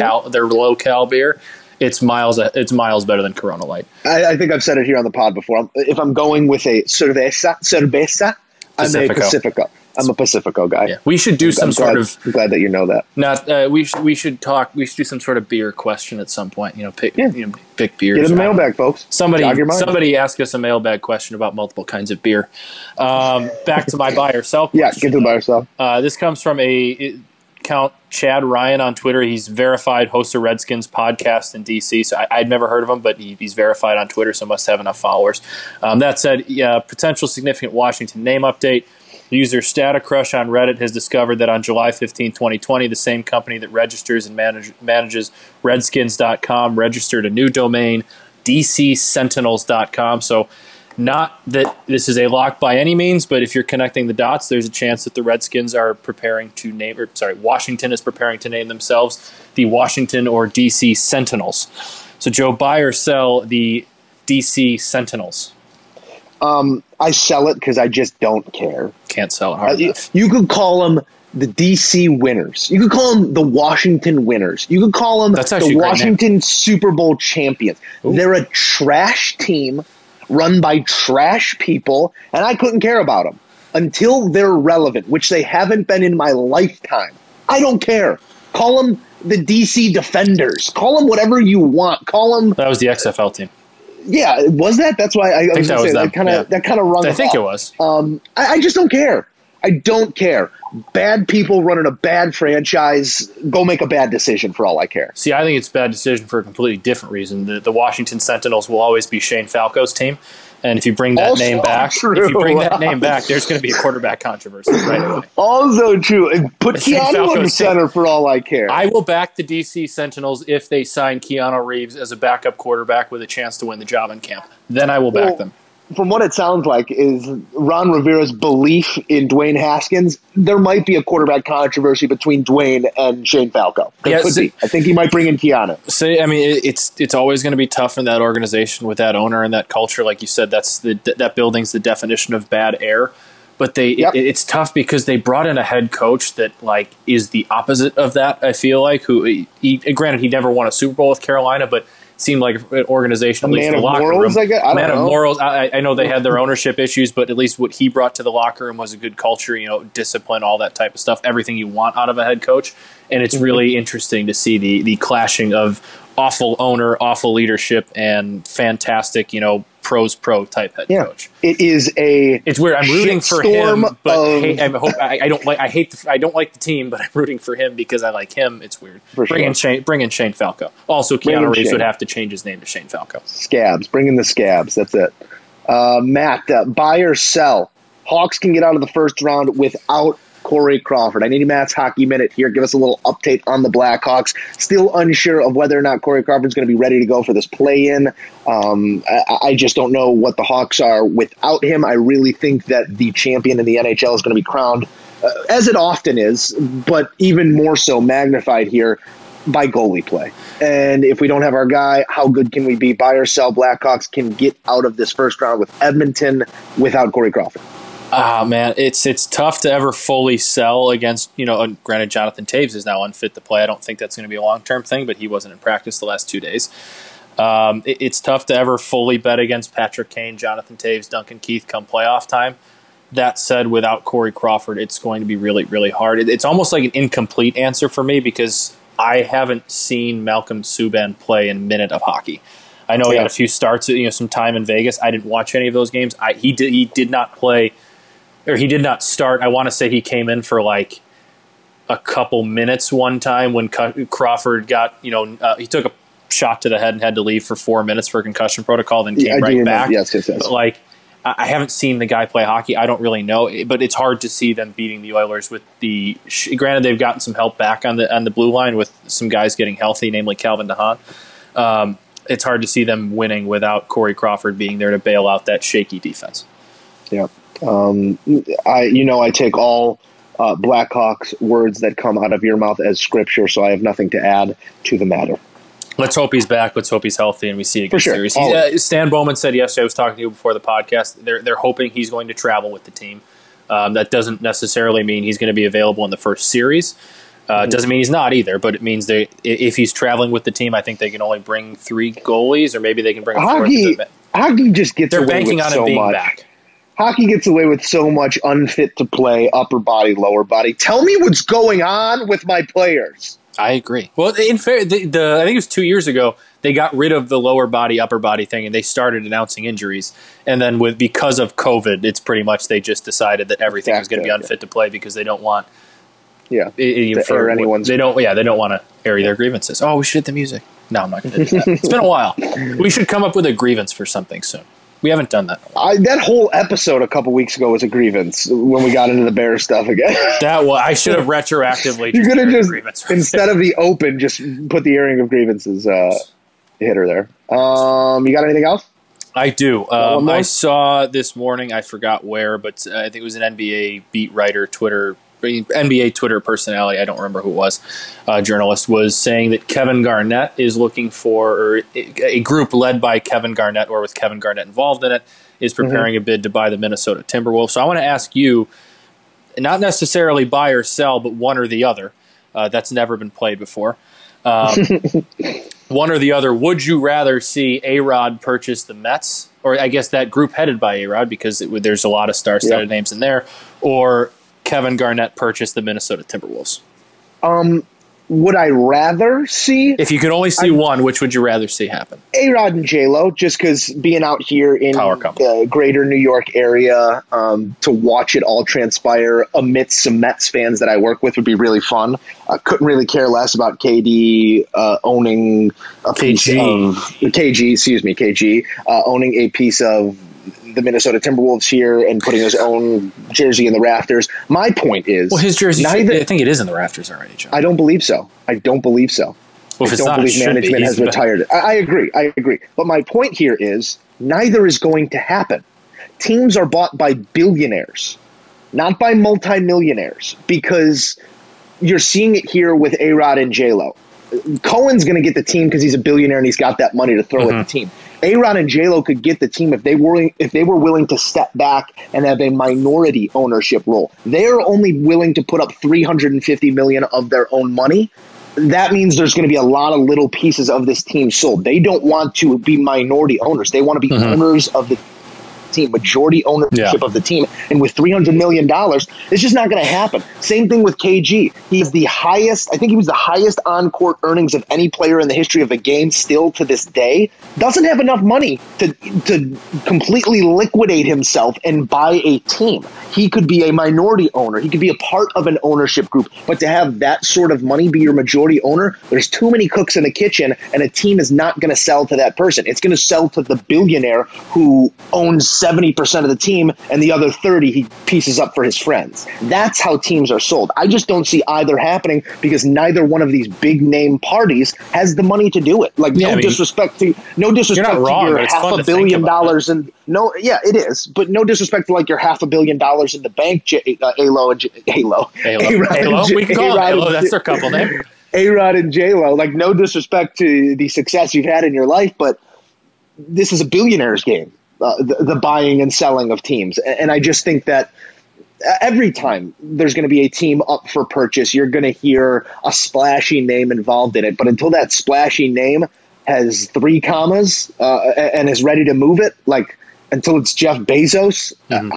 cal beer. It's miles better than Corona Light. I think I've said it here on the pod before. If I'm going with a cerveza, I'm a Pacifico. I'm a Pacifico guy. Yeah. We should do I'm glad that you know that. We should do some sort of beer question at some point. Pick beers. Get a mailbag, folks. Somebody ask us a mailbag question about multiple kinds of beer. Back to my buy or sell question. Yeah, get to the buy or sell. This comes from a account Chad Ryan on Twitter. He's verified, hosts a Redskins podcast in DC. So I'd never heard of him, but he's verified on Twitter, so must have enough followers. That said, potential significant Washington name update. User StataCrush on Reddit has discovered that on July 15, 2020, the same company that registers and manages Redskins.com registered a new domain, DCSentinels.com. So not that this is a lock by any means, but if you're connecting the dots, there's a chance that the Redskins are preparing to name, Washington is preparing to name themselves the Washington or DC Sentinels. So Joe, buy or sell the DC Sentinels? I sell it because I just don't care. Can't sell it hard enough. You could call them the DC winners. You could call them the Washington winners. You could call them the Washington Super Bowl champions. Ooh. They're a trash team run by trash people, and I couldn't care about them. until they're relevant, which they haven't been in my lifetime. I don't care. Call them the DC Defenders. Call them whatever you want. Call them. That was the XFL team. Yeah, was that? That's why I was going to say that kind of rung off. I think it was. I just don't care. I don't care. Bad people running a bad franchise, go make a bad decision for all I care. See, I think it's a bad decision for a completely different reason. The Washington Sentinels will always be Shane Falco's team. And if you bring that name back, there's going to be a quarterback controversy right away. Also true. And put Keanu in the center for all I care. I will back the DC Sentinels if they sign Keanu Reeves as a backup quarterback with a chance to win the job in camp. Then I will back them. From what it sounds like is Ron Rivera's belief in Dwayne Haskins, there might be a quarterback controversy between Dwayne and Shane Falco. Could be. I think he might bring in Keanu. So, I mean, it's always going to be tough in that organization with that owner and that culture. Like you said, that building's the definition of bad air. But it's tough because they brought in a head coach that like is the opposite of that, I feel like. Granted, he never won a Super Bowl with Carolina, but seemed like an organization, at least the locker room. Man of morals. I know they had their ownership issues, but at least what he brought to the locker room was a good culture, discipline, all that type of stuff, everything you want out of a head coach. And it's really interesting to see the clashing of awful owner, awful leadership, and fantastic, pro type head coach. It is It's weird. I'm rooting for him, but I don't like the team, but I'm rooting for him because I like him. It's weird. Bring in Shane Falco. Also, Keanu Reeves would have to change his name to Shane Falco. Scabs. Bring in the scabs. That's it. Matt, buy or sell? Hawks can get out of the first round without Corey Crawford. I need Matt's Hockey Minute here. Give us a little update on the Blackhawks. Still unsure of whether or not Corey Crawford's going to be ready to go for this play-in. I just don't know what the Hawks are without him. I really think that the champion in the NHL is going to be crowned, as it often is, but even more so magnified here by goalie play. And if we don't have our guy, how good can we be? Buy or sell? Blackhawks can get out of this first round with Edmonton without Corey Crawford. Man, it's tough to ever fully sell against, granted Jonathan Taves is now unfit to play. I don't think that's going to be a long-term thing, but he wasn't in practice the last 2 days. It's tough to ever fully bet against Patrick Kane, Jonathan Taves, Duncan Keith come playoff time. That said, without Corey Crawford, it's going to be really, really hard. It's almost like an incomplete answer for me because I haven't seen Malcolm Subban play in a minute of hockey. I know he had a few starts, some time in Vegas. I didn't watch any of those games. He did not start. I want to say he came in for like a couple minutes one time when Crawford got, he took a shot to the head and had to leave for 4 minutes for concussion protocol, then came right back. Yes. But I haven't seen the guy play hockey. I don't really know, but it's hard to see them beating the Oilers with granted, they've gotten some help back on the blue line with some guys getting healthy, namely Calvin DeHaan. It's hard to see them winning without Corey Crawford being there to bail out that shaky defense. Yeah. I take all Blackhawks words that come out of your mouth as scripture, so I have nothing to add to the matter. Let's hope he's back. Let's hope he's healthy, and we see a good series. Stan Bowman said yesterday, I was talking to you before the podcast, they're hoping he's going to travel with the team. That doesn't necessarily mean he's going to be available in the first series. Doesn't mean he's not either, but it means if he's traveling with the team, I think they can only bring three goalies, or maybe they can bring a fourth. Hockey just gets away with so much. They're banking on him being back. Hockey gets away with so much unfit to play, upper body, lower body. Tell me what's going on with my players. I agree. Well, in fair, I think it was 2 years ago, they got rid of the lower body, upper body thing, and they started announcing injuries. And then because of COVID, it's pretty much they just decided that everything was going to be unfit to play because they don't want they don't want to air their grievances. Oh, we should hit the music. No, I'm not going to do that. It's been a while. We should come up with a grievance for something soon. We haven't done that. That whole episode a couple weeks ago was a grievance when we got into the Bears stuff again. I should have retroactively. You're going to just, instead of the open, just put the airing of grievances hitter there. You got anything else? I do. I saw this morning, I forgot where, but I think it was an NBA beat writer, NBA Twitter personality, I don't remember who it was, journalist, was saying that Kevin Garnett is looking for, or a group led by Kevin Garnett or with Kevin Garnett involved in it, is preparing a bid to buy the Minnesota Timberwolves. So I want to ask you, not necessarily buy or sell, but one or the other. That's never been played before. one or the other, would you rather see A-Rod purchase the Mets? Or I guess that group headed by A-Rod, because there's a lot of star-studded names in there. Or Kevin Garnett purchase the Minnesota Timberwolves? Would I rather see? If you could only see one, which would you rather see happen? A-Rod and J-Lo, just because being out here in the greater New York area, to watch it all transpire amidst some Mets fans that I work with would be really fun. I couldn't really care less about KD owning a piece of KG owning a piece of the Minnesota Timberwolves here and putting his own jersey in the rafters. My point is... Well, his jersey, I think it is in the rafters already, John. I don't believe so. Well, I don't believe management has retired it. I agree. But my point here is neither is going to happen. Teams are bought by billionaires, not by multimillionaires, because you're seeing it here with A-Rod and J-Lo. Cohen's going to get the team because he's a billionaire and he's got that money to throw at the team. A-Rod and J-Lo could get the team if they were willing to step back and have a minority ownership role. They are only willing to put up $350 million of their own money. That means there's going to be a lot of little pieces of this team sold. They don't want to be minority owners. They want to be owners of the team, majority ownership of the team. And with $300 million, it's just not going to happen. Same thing with KG. He's the highest, I think he was the highest on-court earnings of any player in the history of the game still to this day. Doesn't have enough money to completely liquidate himself and buy a team. He could be a minority owner. He could be a part of an ownership group. But to have that sort of money be your majority owner, there's too many cooks in the kitchen, and a team is not going to sell to that person. It's going to sell to the billionaire who owns 70% of the team, and the other 30% he pieces up for his friends. That's how teams are sold. I just don't see either happening because neither one of these big name parties has the money to do it. No disrespect to your $500 million and it is, but no disrespect to like your $500 million in the bank, A-Rod, that's their couple name. A-Rod and J-Lo. Like, no disrespect to the success you've had in your life, but this is a billionaire's game. The buying and selling of teams. And I just think that every time there's going to be a team up for purchase, you're going to hear a splashy name involved in it. But until that splashy name has three commas and is ready to move it, like until it's Jeff Bezos,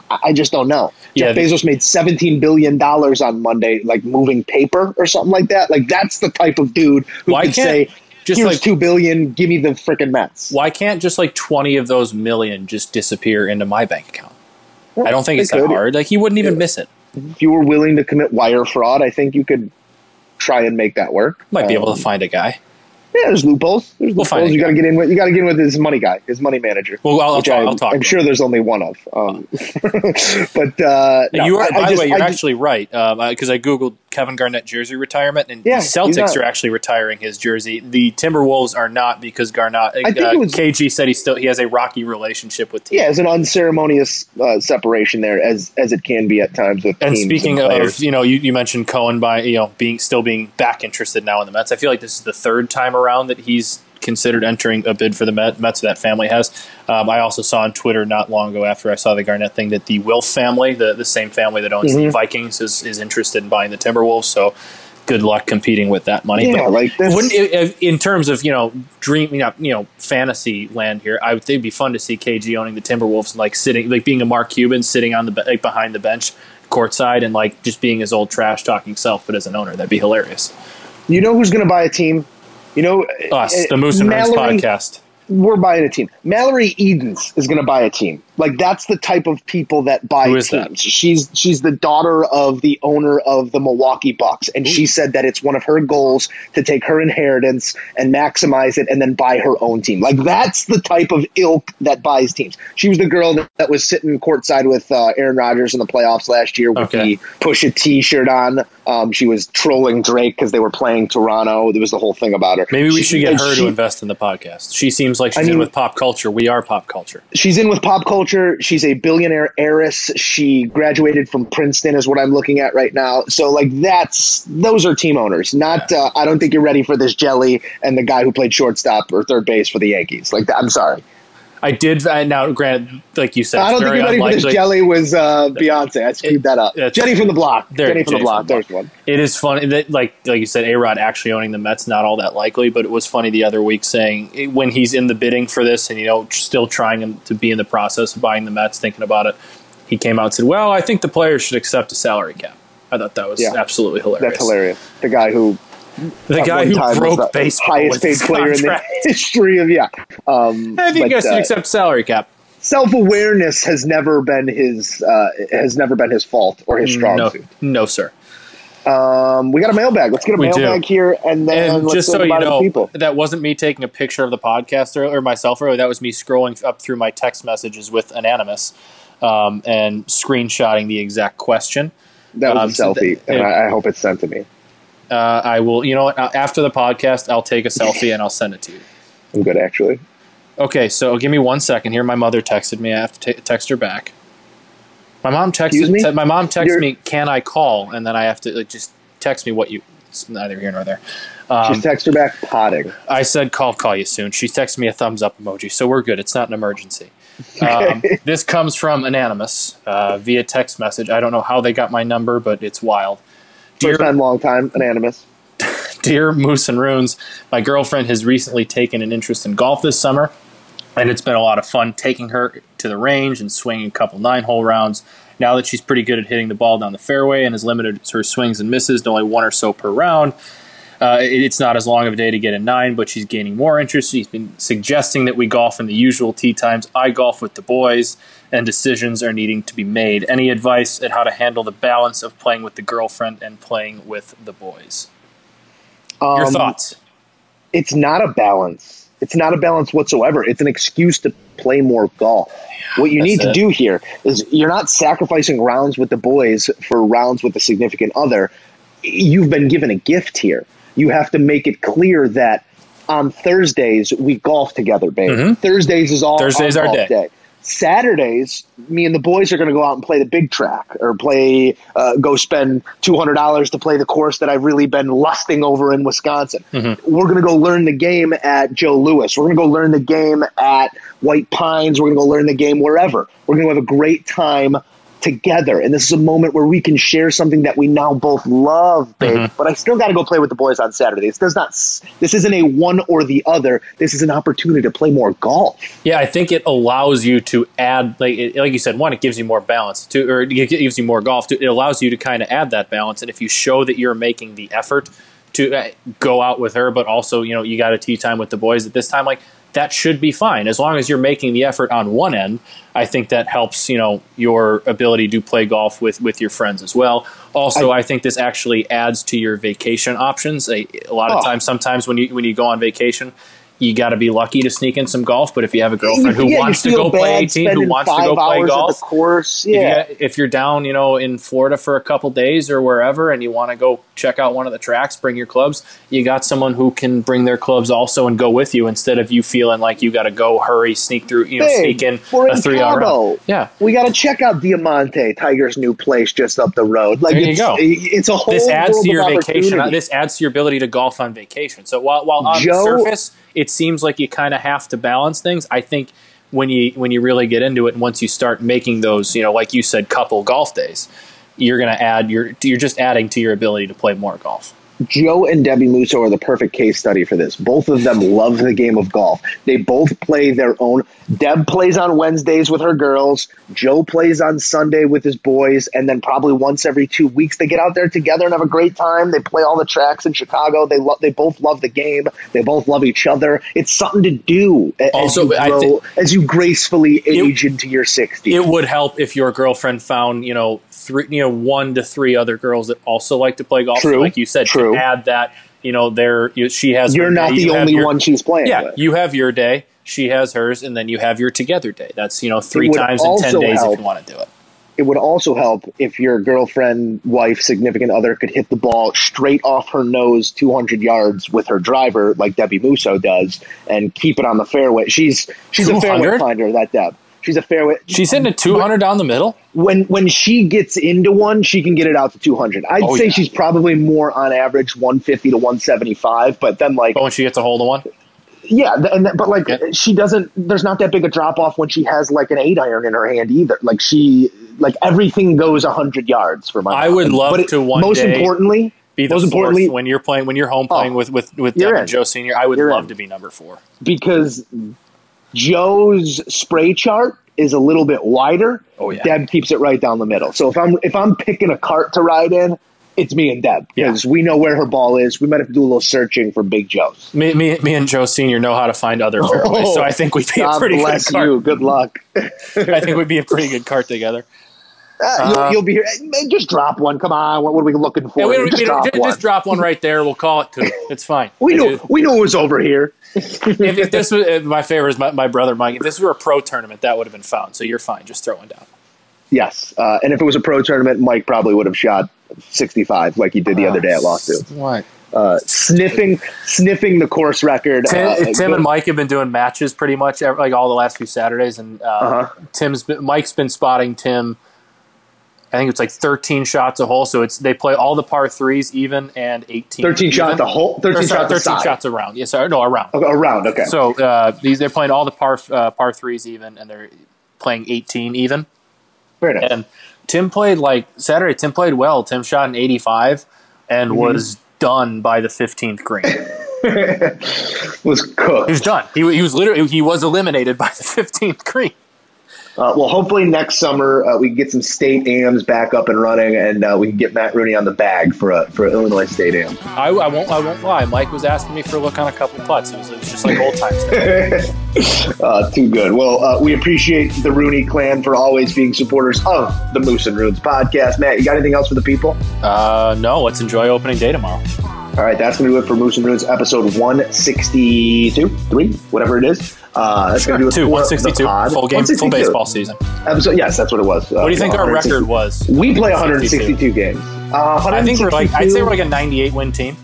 I just don't know. Bezos made $17 billion on Monday, like moving paper or something like that. Like, that's the type of dude who could say – just here's like $2 billion, give me the freaking Mets. Why can't just like 20 of those million just disappear into my bank account? Well, I don't think it's that hard. Like, he wouldn't even miss it. If you were willing to commit wire fraud, I think you could try and make that work. Might be able to find a guy. Yeah, there's loopholes. You got to get in with. You got to get in with his money guy, his money manager. Well, I'll talk. I'm sure there's only one of. You're actually right, because I googled Kevin Garnett jersey retirement, and the Celtics are actually retiring his jersey. The Timberwolves are not, because Garnett. I think KG said he has a rocky relationship with teams. Yeah, it's an unceremonious separation there, as it can be at times with teams. And speaking of, you mentioned Cohen being back interested now in the Mets. I feel like this is the third time around that he's considered entering a bid for the Mets that family has. I also saw on Twitter not long ago after I saw the Garnett thing that the Wilf family, the same family that owns the Vikings, is interested in buying the Timberwolves. So good luck competing with that money. Yeah, but in terms of dreaming up, fantasy land here, I would think it'd be fun to see KG owning the Timberwolves, like sitting, like being a Mark Cuban sitting on the behind the bench courtside and like just being his old trash talking self, but as an owner, that'd be hilarious. You know who's going to buy a team? Us, the Moose and Rams podcast. We're buying a team. Mallory Edens is going to buy a team. Like, that's the type of people that buy teams. That? She's the daughter of the owner of the Milwaukee Bucks, and she said that it's one of her goals to take her inheritance and maximize it and then buy her own team. Like, that's the type of ilk that buys teams. She was the girl that was sitting courtside with Aaron Rodgers in the playoffs last year with the Pusha T shirt on. She was trolling Drake because they were playing Toronto. There was the whole thing about her. Maybe we should get her to invest in the podcast. She seems like she's in with pop culture. We are pop culture. She's in with pop culture. She's a billionaire heiress. She graduated from Princeton is what I'm looking at right now. So, like, those are team owners. Not I don't think you're ready for this jelly and the guy who played shortstop or third base for the Yankees. Like, I'm sorry. I did. Now, granted, like you said, I don't think anybody for this jelly was Beyonce. I screwed that up. Jenny from the Block. Jenny from the Block. There's one. It is funny that, like you said, A-Rod actually owning the Mets, not all that likely, but it was funny the other week saying when he's in the bidding for this and, you know, still trying to be in the process of buying the Mets, thinking about it, he came out and said, well, I think the players should accept a salary cap. I thought that was absolutely hilarious. That's hilarious. The guy who broke baseball, highest paid player in the history of I think you guys should accept salary cap. Self-awareness has never been his fault or his strong suit. No, sir. We got a mailbag. Let's get a mailbag here, and then let's just so you know, people. That wasn't me taking a picture of the podcast or myself earlier. That was me scrolling up through my text messages with Anonymous and screenshotting the exact question. That was a selfie, and I hope it's sent to me. I will, you know what, after the podcast, I'll take a selfie and I'll send it to you. I'm good, actually. Okay, so give me 1 second here. My mother texted me. I have to text her back. My mom texted me. My mom texted me, can I call? And then I have to just text me what you, it's neither here nor there. She texted her back, potting. I said, call you soon. She texted me a thumbs up emoji, so we're good. It's not an emergency. This comes from Anonymous via text message. I don't know how they got my number, but it's wild. First time, long time, Anonymous. Dear Moose and Runes, my girlfriend has recently taken an interest in golf this summer, and it's been a lot of fun taking her to the range and swinging a couple 9-hole rounds. Now that she's pretty good at hitting the ball down the fairway and has limited her swings and misses to only one or so per round, it's not as long of a day to get a 9, but she's gaining more interest. She's been suggesting that we golf in the usual tee times. I golf with the boys, and decisions are needing to be made. Any advice at how to handle the balance of playing with the girlfriend and playing with the boys? Your thoughts? It's not a balance. It's not a balance whatsoever. It's an excuse to play more golf. What you need to do here is you're not sacrificing rounds with the boys for rounds with a significant other. You've been given a gift here. You have to make it clear that on Thursdays, we golf together, babe. Mm-hmm. Thursdays is our day. Saturdays, me and the boys are going to go out and play the big track or go spend $200 to play the course that I've really been lusting over in Wisconsin. Mm-hmm. We're going to go learn the game at Joe Louis. We're going to go learn the game at White Pines. We're going to go learn the game wherever. We're going to have a great time together, and this is a moment where we can share something that we now both love, babe. Mm-hmm. But I still got to go play with the boys on Saturdays. This isn't a one or the other. This is an opportunity to play more golf. Yeah, I think it allows you to add, like you said, one, it gives you more balance, two, or it gives you more golf. It allows you to kind of add that balance, and if you show that you're making the effort to go out with her, but also you got a tea time with the boys at this time, that should be fine. As long as you're making the effort on one end, I think that helps, your ability to play golf with your friends as well. Also, I think this actually adds to your vacation options. A lot of times, sometimes when you go on vacation, you got to be lucky to sneak in some golf. But if you have a girlfriend who wants to go play 18, who wants to go play golf, the course, if you're down, in Florida for a couple days or wherever, and you want to go check out one of the tracks, bring your clubs. You got someone who can bring their clubs also and go with you instead of you feeling like you got to go hurry, sneak through, sneak in a 3-hour round. Yeah, we got to check out Diamante, Tiger's new place just up the road. There you go. It's a whole. This adds to your vacation. This adds to your ability to golf on vacation. So while on the surface, it seems like you kind of have to balance things. I think when you really get into it and once you start making those, like you said, couple golf days, you're going to add you're just adding to your ability to play more golf. Joe and Debbie Musso are the perfect case study for this. Both of them love the game of golf. They both play their own. Deb plays on Wednesdays with her girls. Joe plays on Sunday with his boys. And then probably once every 2 weeks, they get out there together and have a great time. They play all the tracks in Chicago. They both love the game. They both love each other. It's something to do also, as you gracefully age into your 60s. It would help if your girlfriend found, 1 to 3 other girls that also like to play golf. True. So like you said, true. Add that, she has. You're not the only one she's playing. Yeah, you have your day, she has hers, and then you have your together day. That's 3 times in 10 days if you want to do it. It would also help if your girlfriend, wife, significant other could hit the ball straight off her nose 200 yards with her driver, like Debbie Musso does, and keep it on the fairway. She's a fairway finder, that Deb. She's a fairway. She's hitting a 200 down the middle. When she gets into one, she can get it out to 200. I'd say she's probably more on average 150 to 175. But then when she gets a hold of one, Yeah, but like she doesn't. There's not that big a drop off when she has like an 8-iron in her hand either. Like she, like everything goes 100 yards for my. I would love to one most day. Importantly, be the most importantly when you're playing, when you're home playing with Joe Senior. I would love to be number 4 because Joe's spray chart is a little bit wider. Oh yeah, Deb keeps it right down the middle. So if I'm picking a cart to ride in, it's me and Deb because we know where her ball is. We might have to do a little searching for Big Joe's. Me and Joe Senior know how to find other fairways, so I think we'd be a pretty good cart. You. Good luck. I think we'd be a pretty good cart together. You'll be here. Just drop one. Come on. What are we looking for? Yeah, just drop one right there. We'll call it two. It's fine. we knew it was over here. if this was my favorite is my brother Mike. If this were a pro tournament, that would have been found. So you're fine. Just throw one down. Yes, and if it was a pro tournament, Mike probably would have shot 65 like he did the other day at Lawsuit. What? Sniffing the course record. Tim and Mike have been doing matches pretty much like all the last few Saturdays, and Mike's been spotting Tim. I think it's like 13 shots a hole, so they play all the par threes even and 18. 13 shots a hole. 13 shots a round. Yes, or no, a round. Okay, a round. Okay. So they're playing all the par threes even, and they're playing 18 even. Fair enough. And Tim played Saturday. Tim played well. Tim shot an 85 and was done by the 15th green. Was cooked. He was done. He was eliminated by the 15th green. Well, hopefully next summer we can get some state AMs back up and running, and we can get Matt Rooney on the bag for an Illinois State AM. I won't lie. Mike was asking me for a look on a couple putts. It was just like old times. Too good. Well, we appreciate the Rooney clan for always being supporters of the Moose and Roons podcast. Matt, you got anything else for the people? No. Let's enjoy opening day tomorrow. All right, that's going to do it for Moose and Roons episode 162, 3, whatever it is. That's going to do it for 162, full baseball season. Episode, yes, that's what it was. What do you think our record was? We play 162 games. I think I'd say we're like a 98 win team.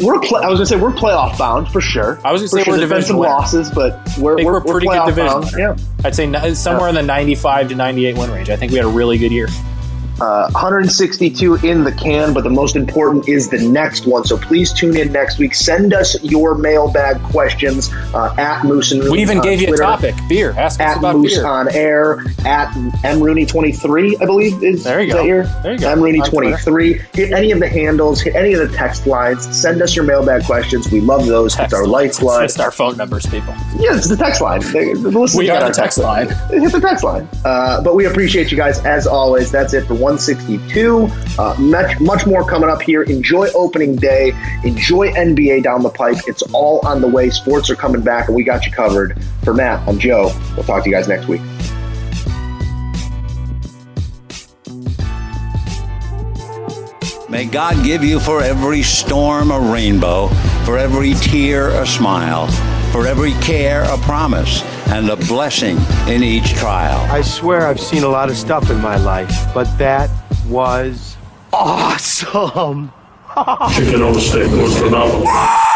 I was going to say we're playoff bound for sure. I was going to say we're division win. Losses, but we're pretty good division. Yeah. I'd say somewhere in the 95 to 98 win range. I think we had a really good year. 162 in the can, but the most important is the next one. So please tune in next week. Send us your mailbag questions at Moose and Rooney. We even gave you Twitter, a topic, beer. Ask us about Moose beer. On air at mrooney23, I believe is there. You go. That here? There you go. mrooney23. Hit any of the handles. Hit any of the text lines. Send us your mailbag questions. We love those. Text it's our lifeline. It's our phone numbers, people. Yeah, it's the text line. We got a text line. Hit the text line. But we appreciate you guys as always. That's it for 162. Much more coming up here. Enjoy opening day. Enjoy NBA down the pike. It's all on the way. Sports are coming back, and we got you covered. For Matt, I'm Joe. We'll talk to you guys next week. May God give you for every storm a rainbow, for every tear a smile, for every care a promise, and a blessing in each trial. I swear I've seen a lot of stuff in my life, but that was awesome. Chicken on the steak was phenomenal.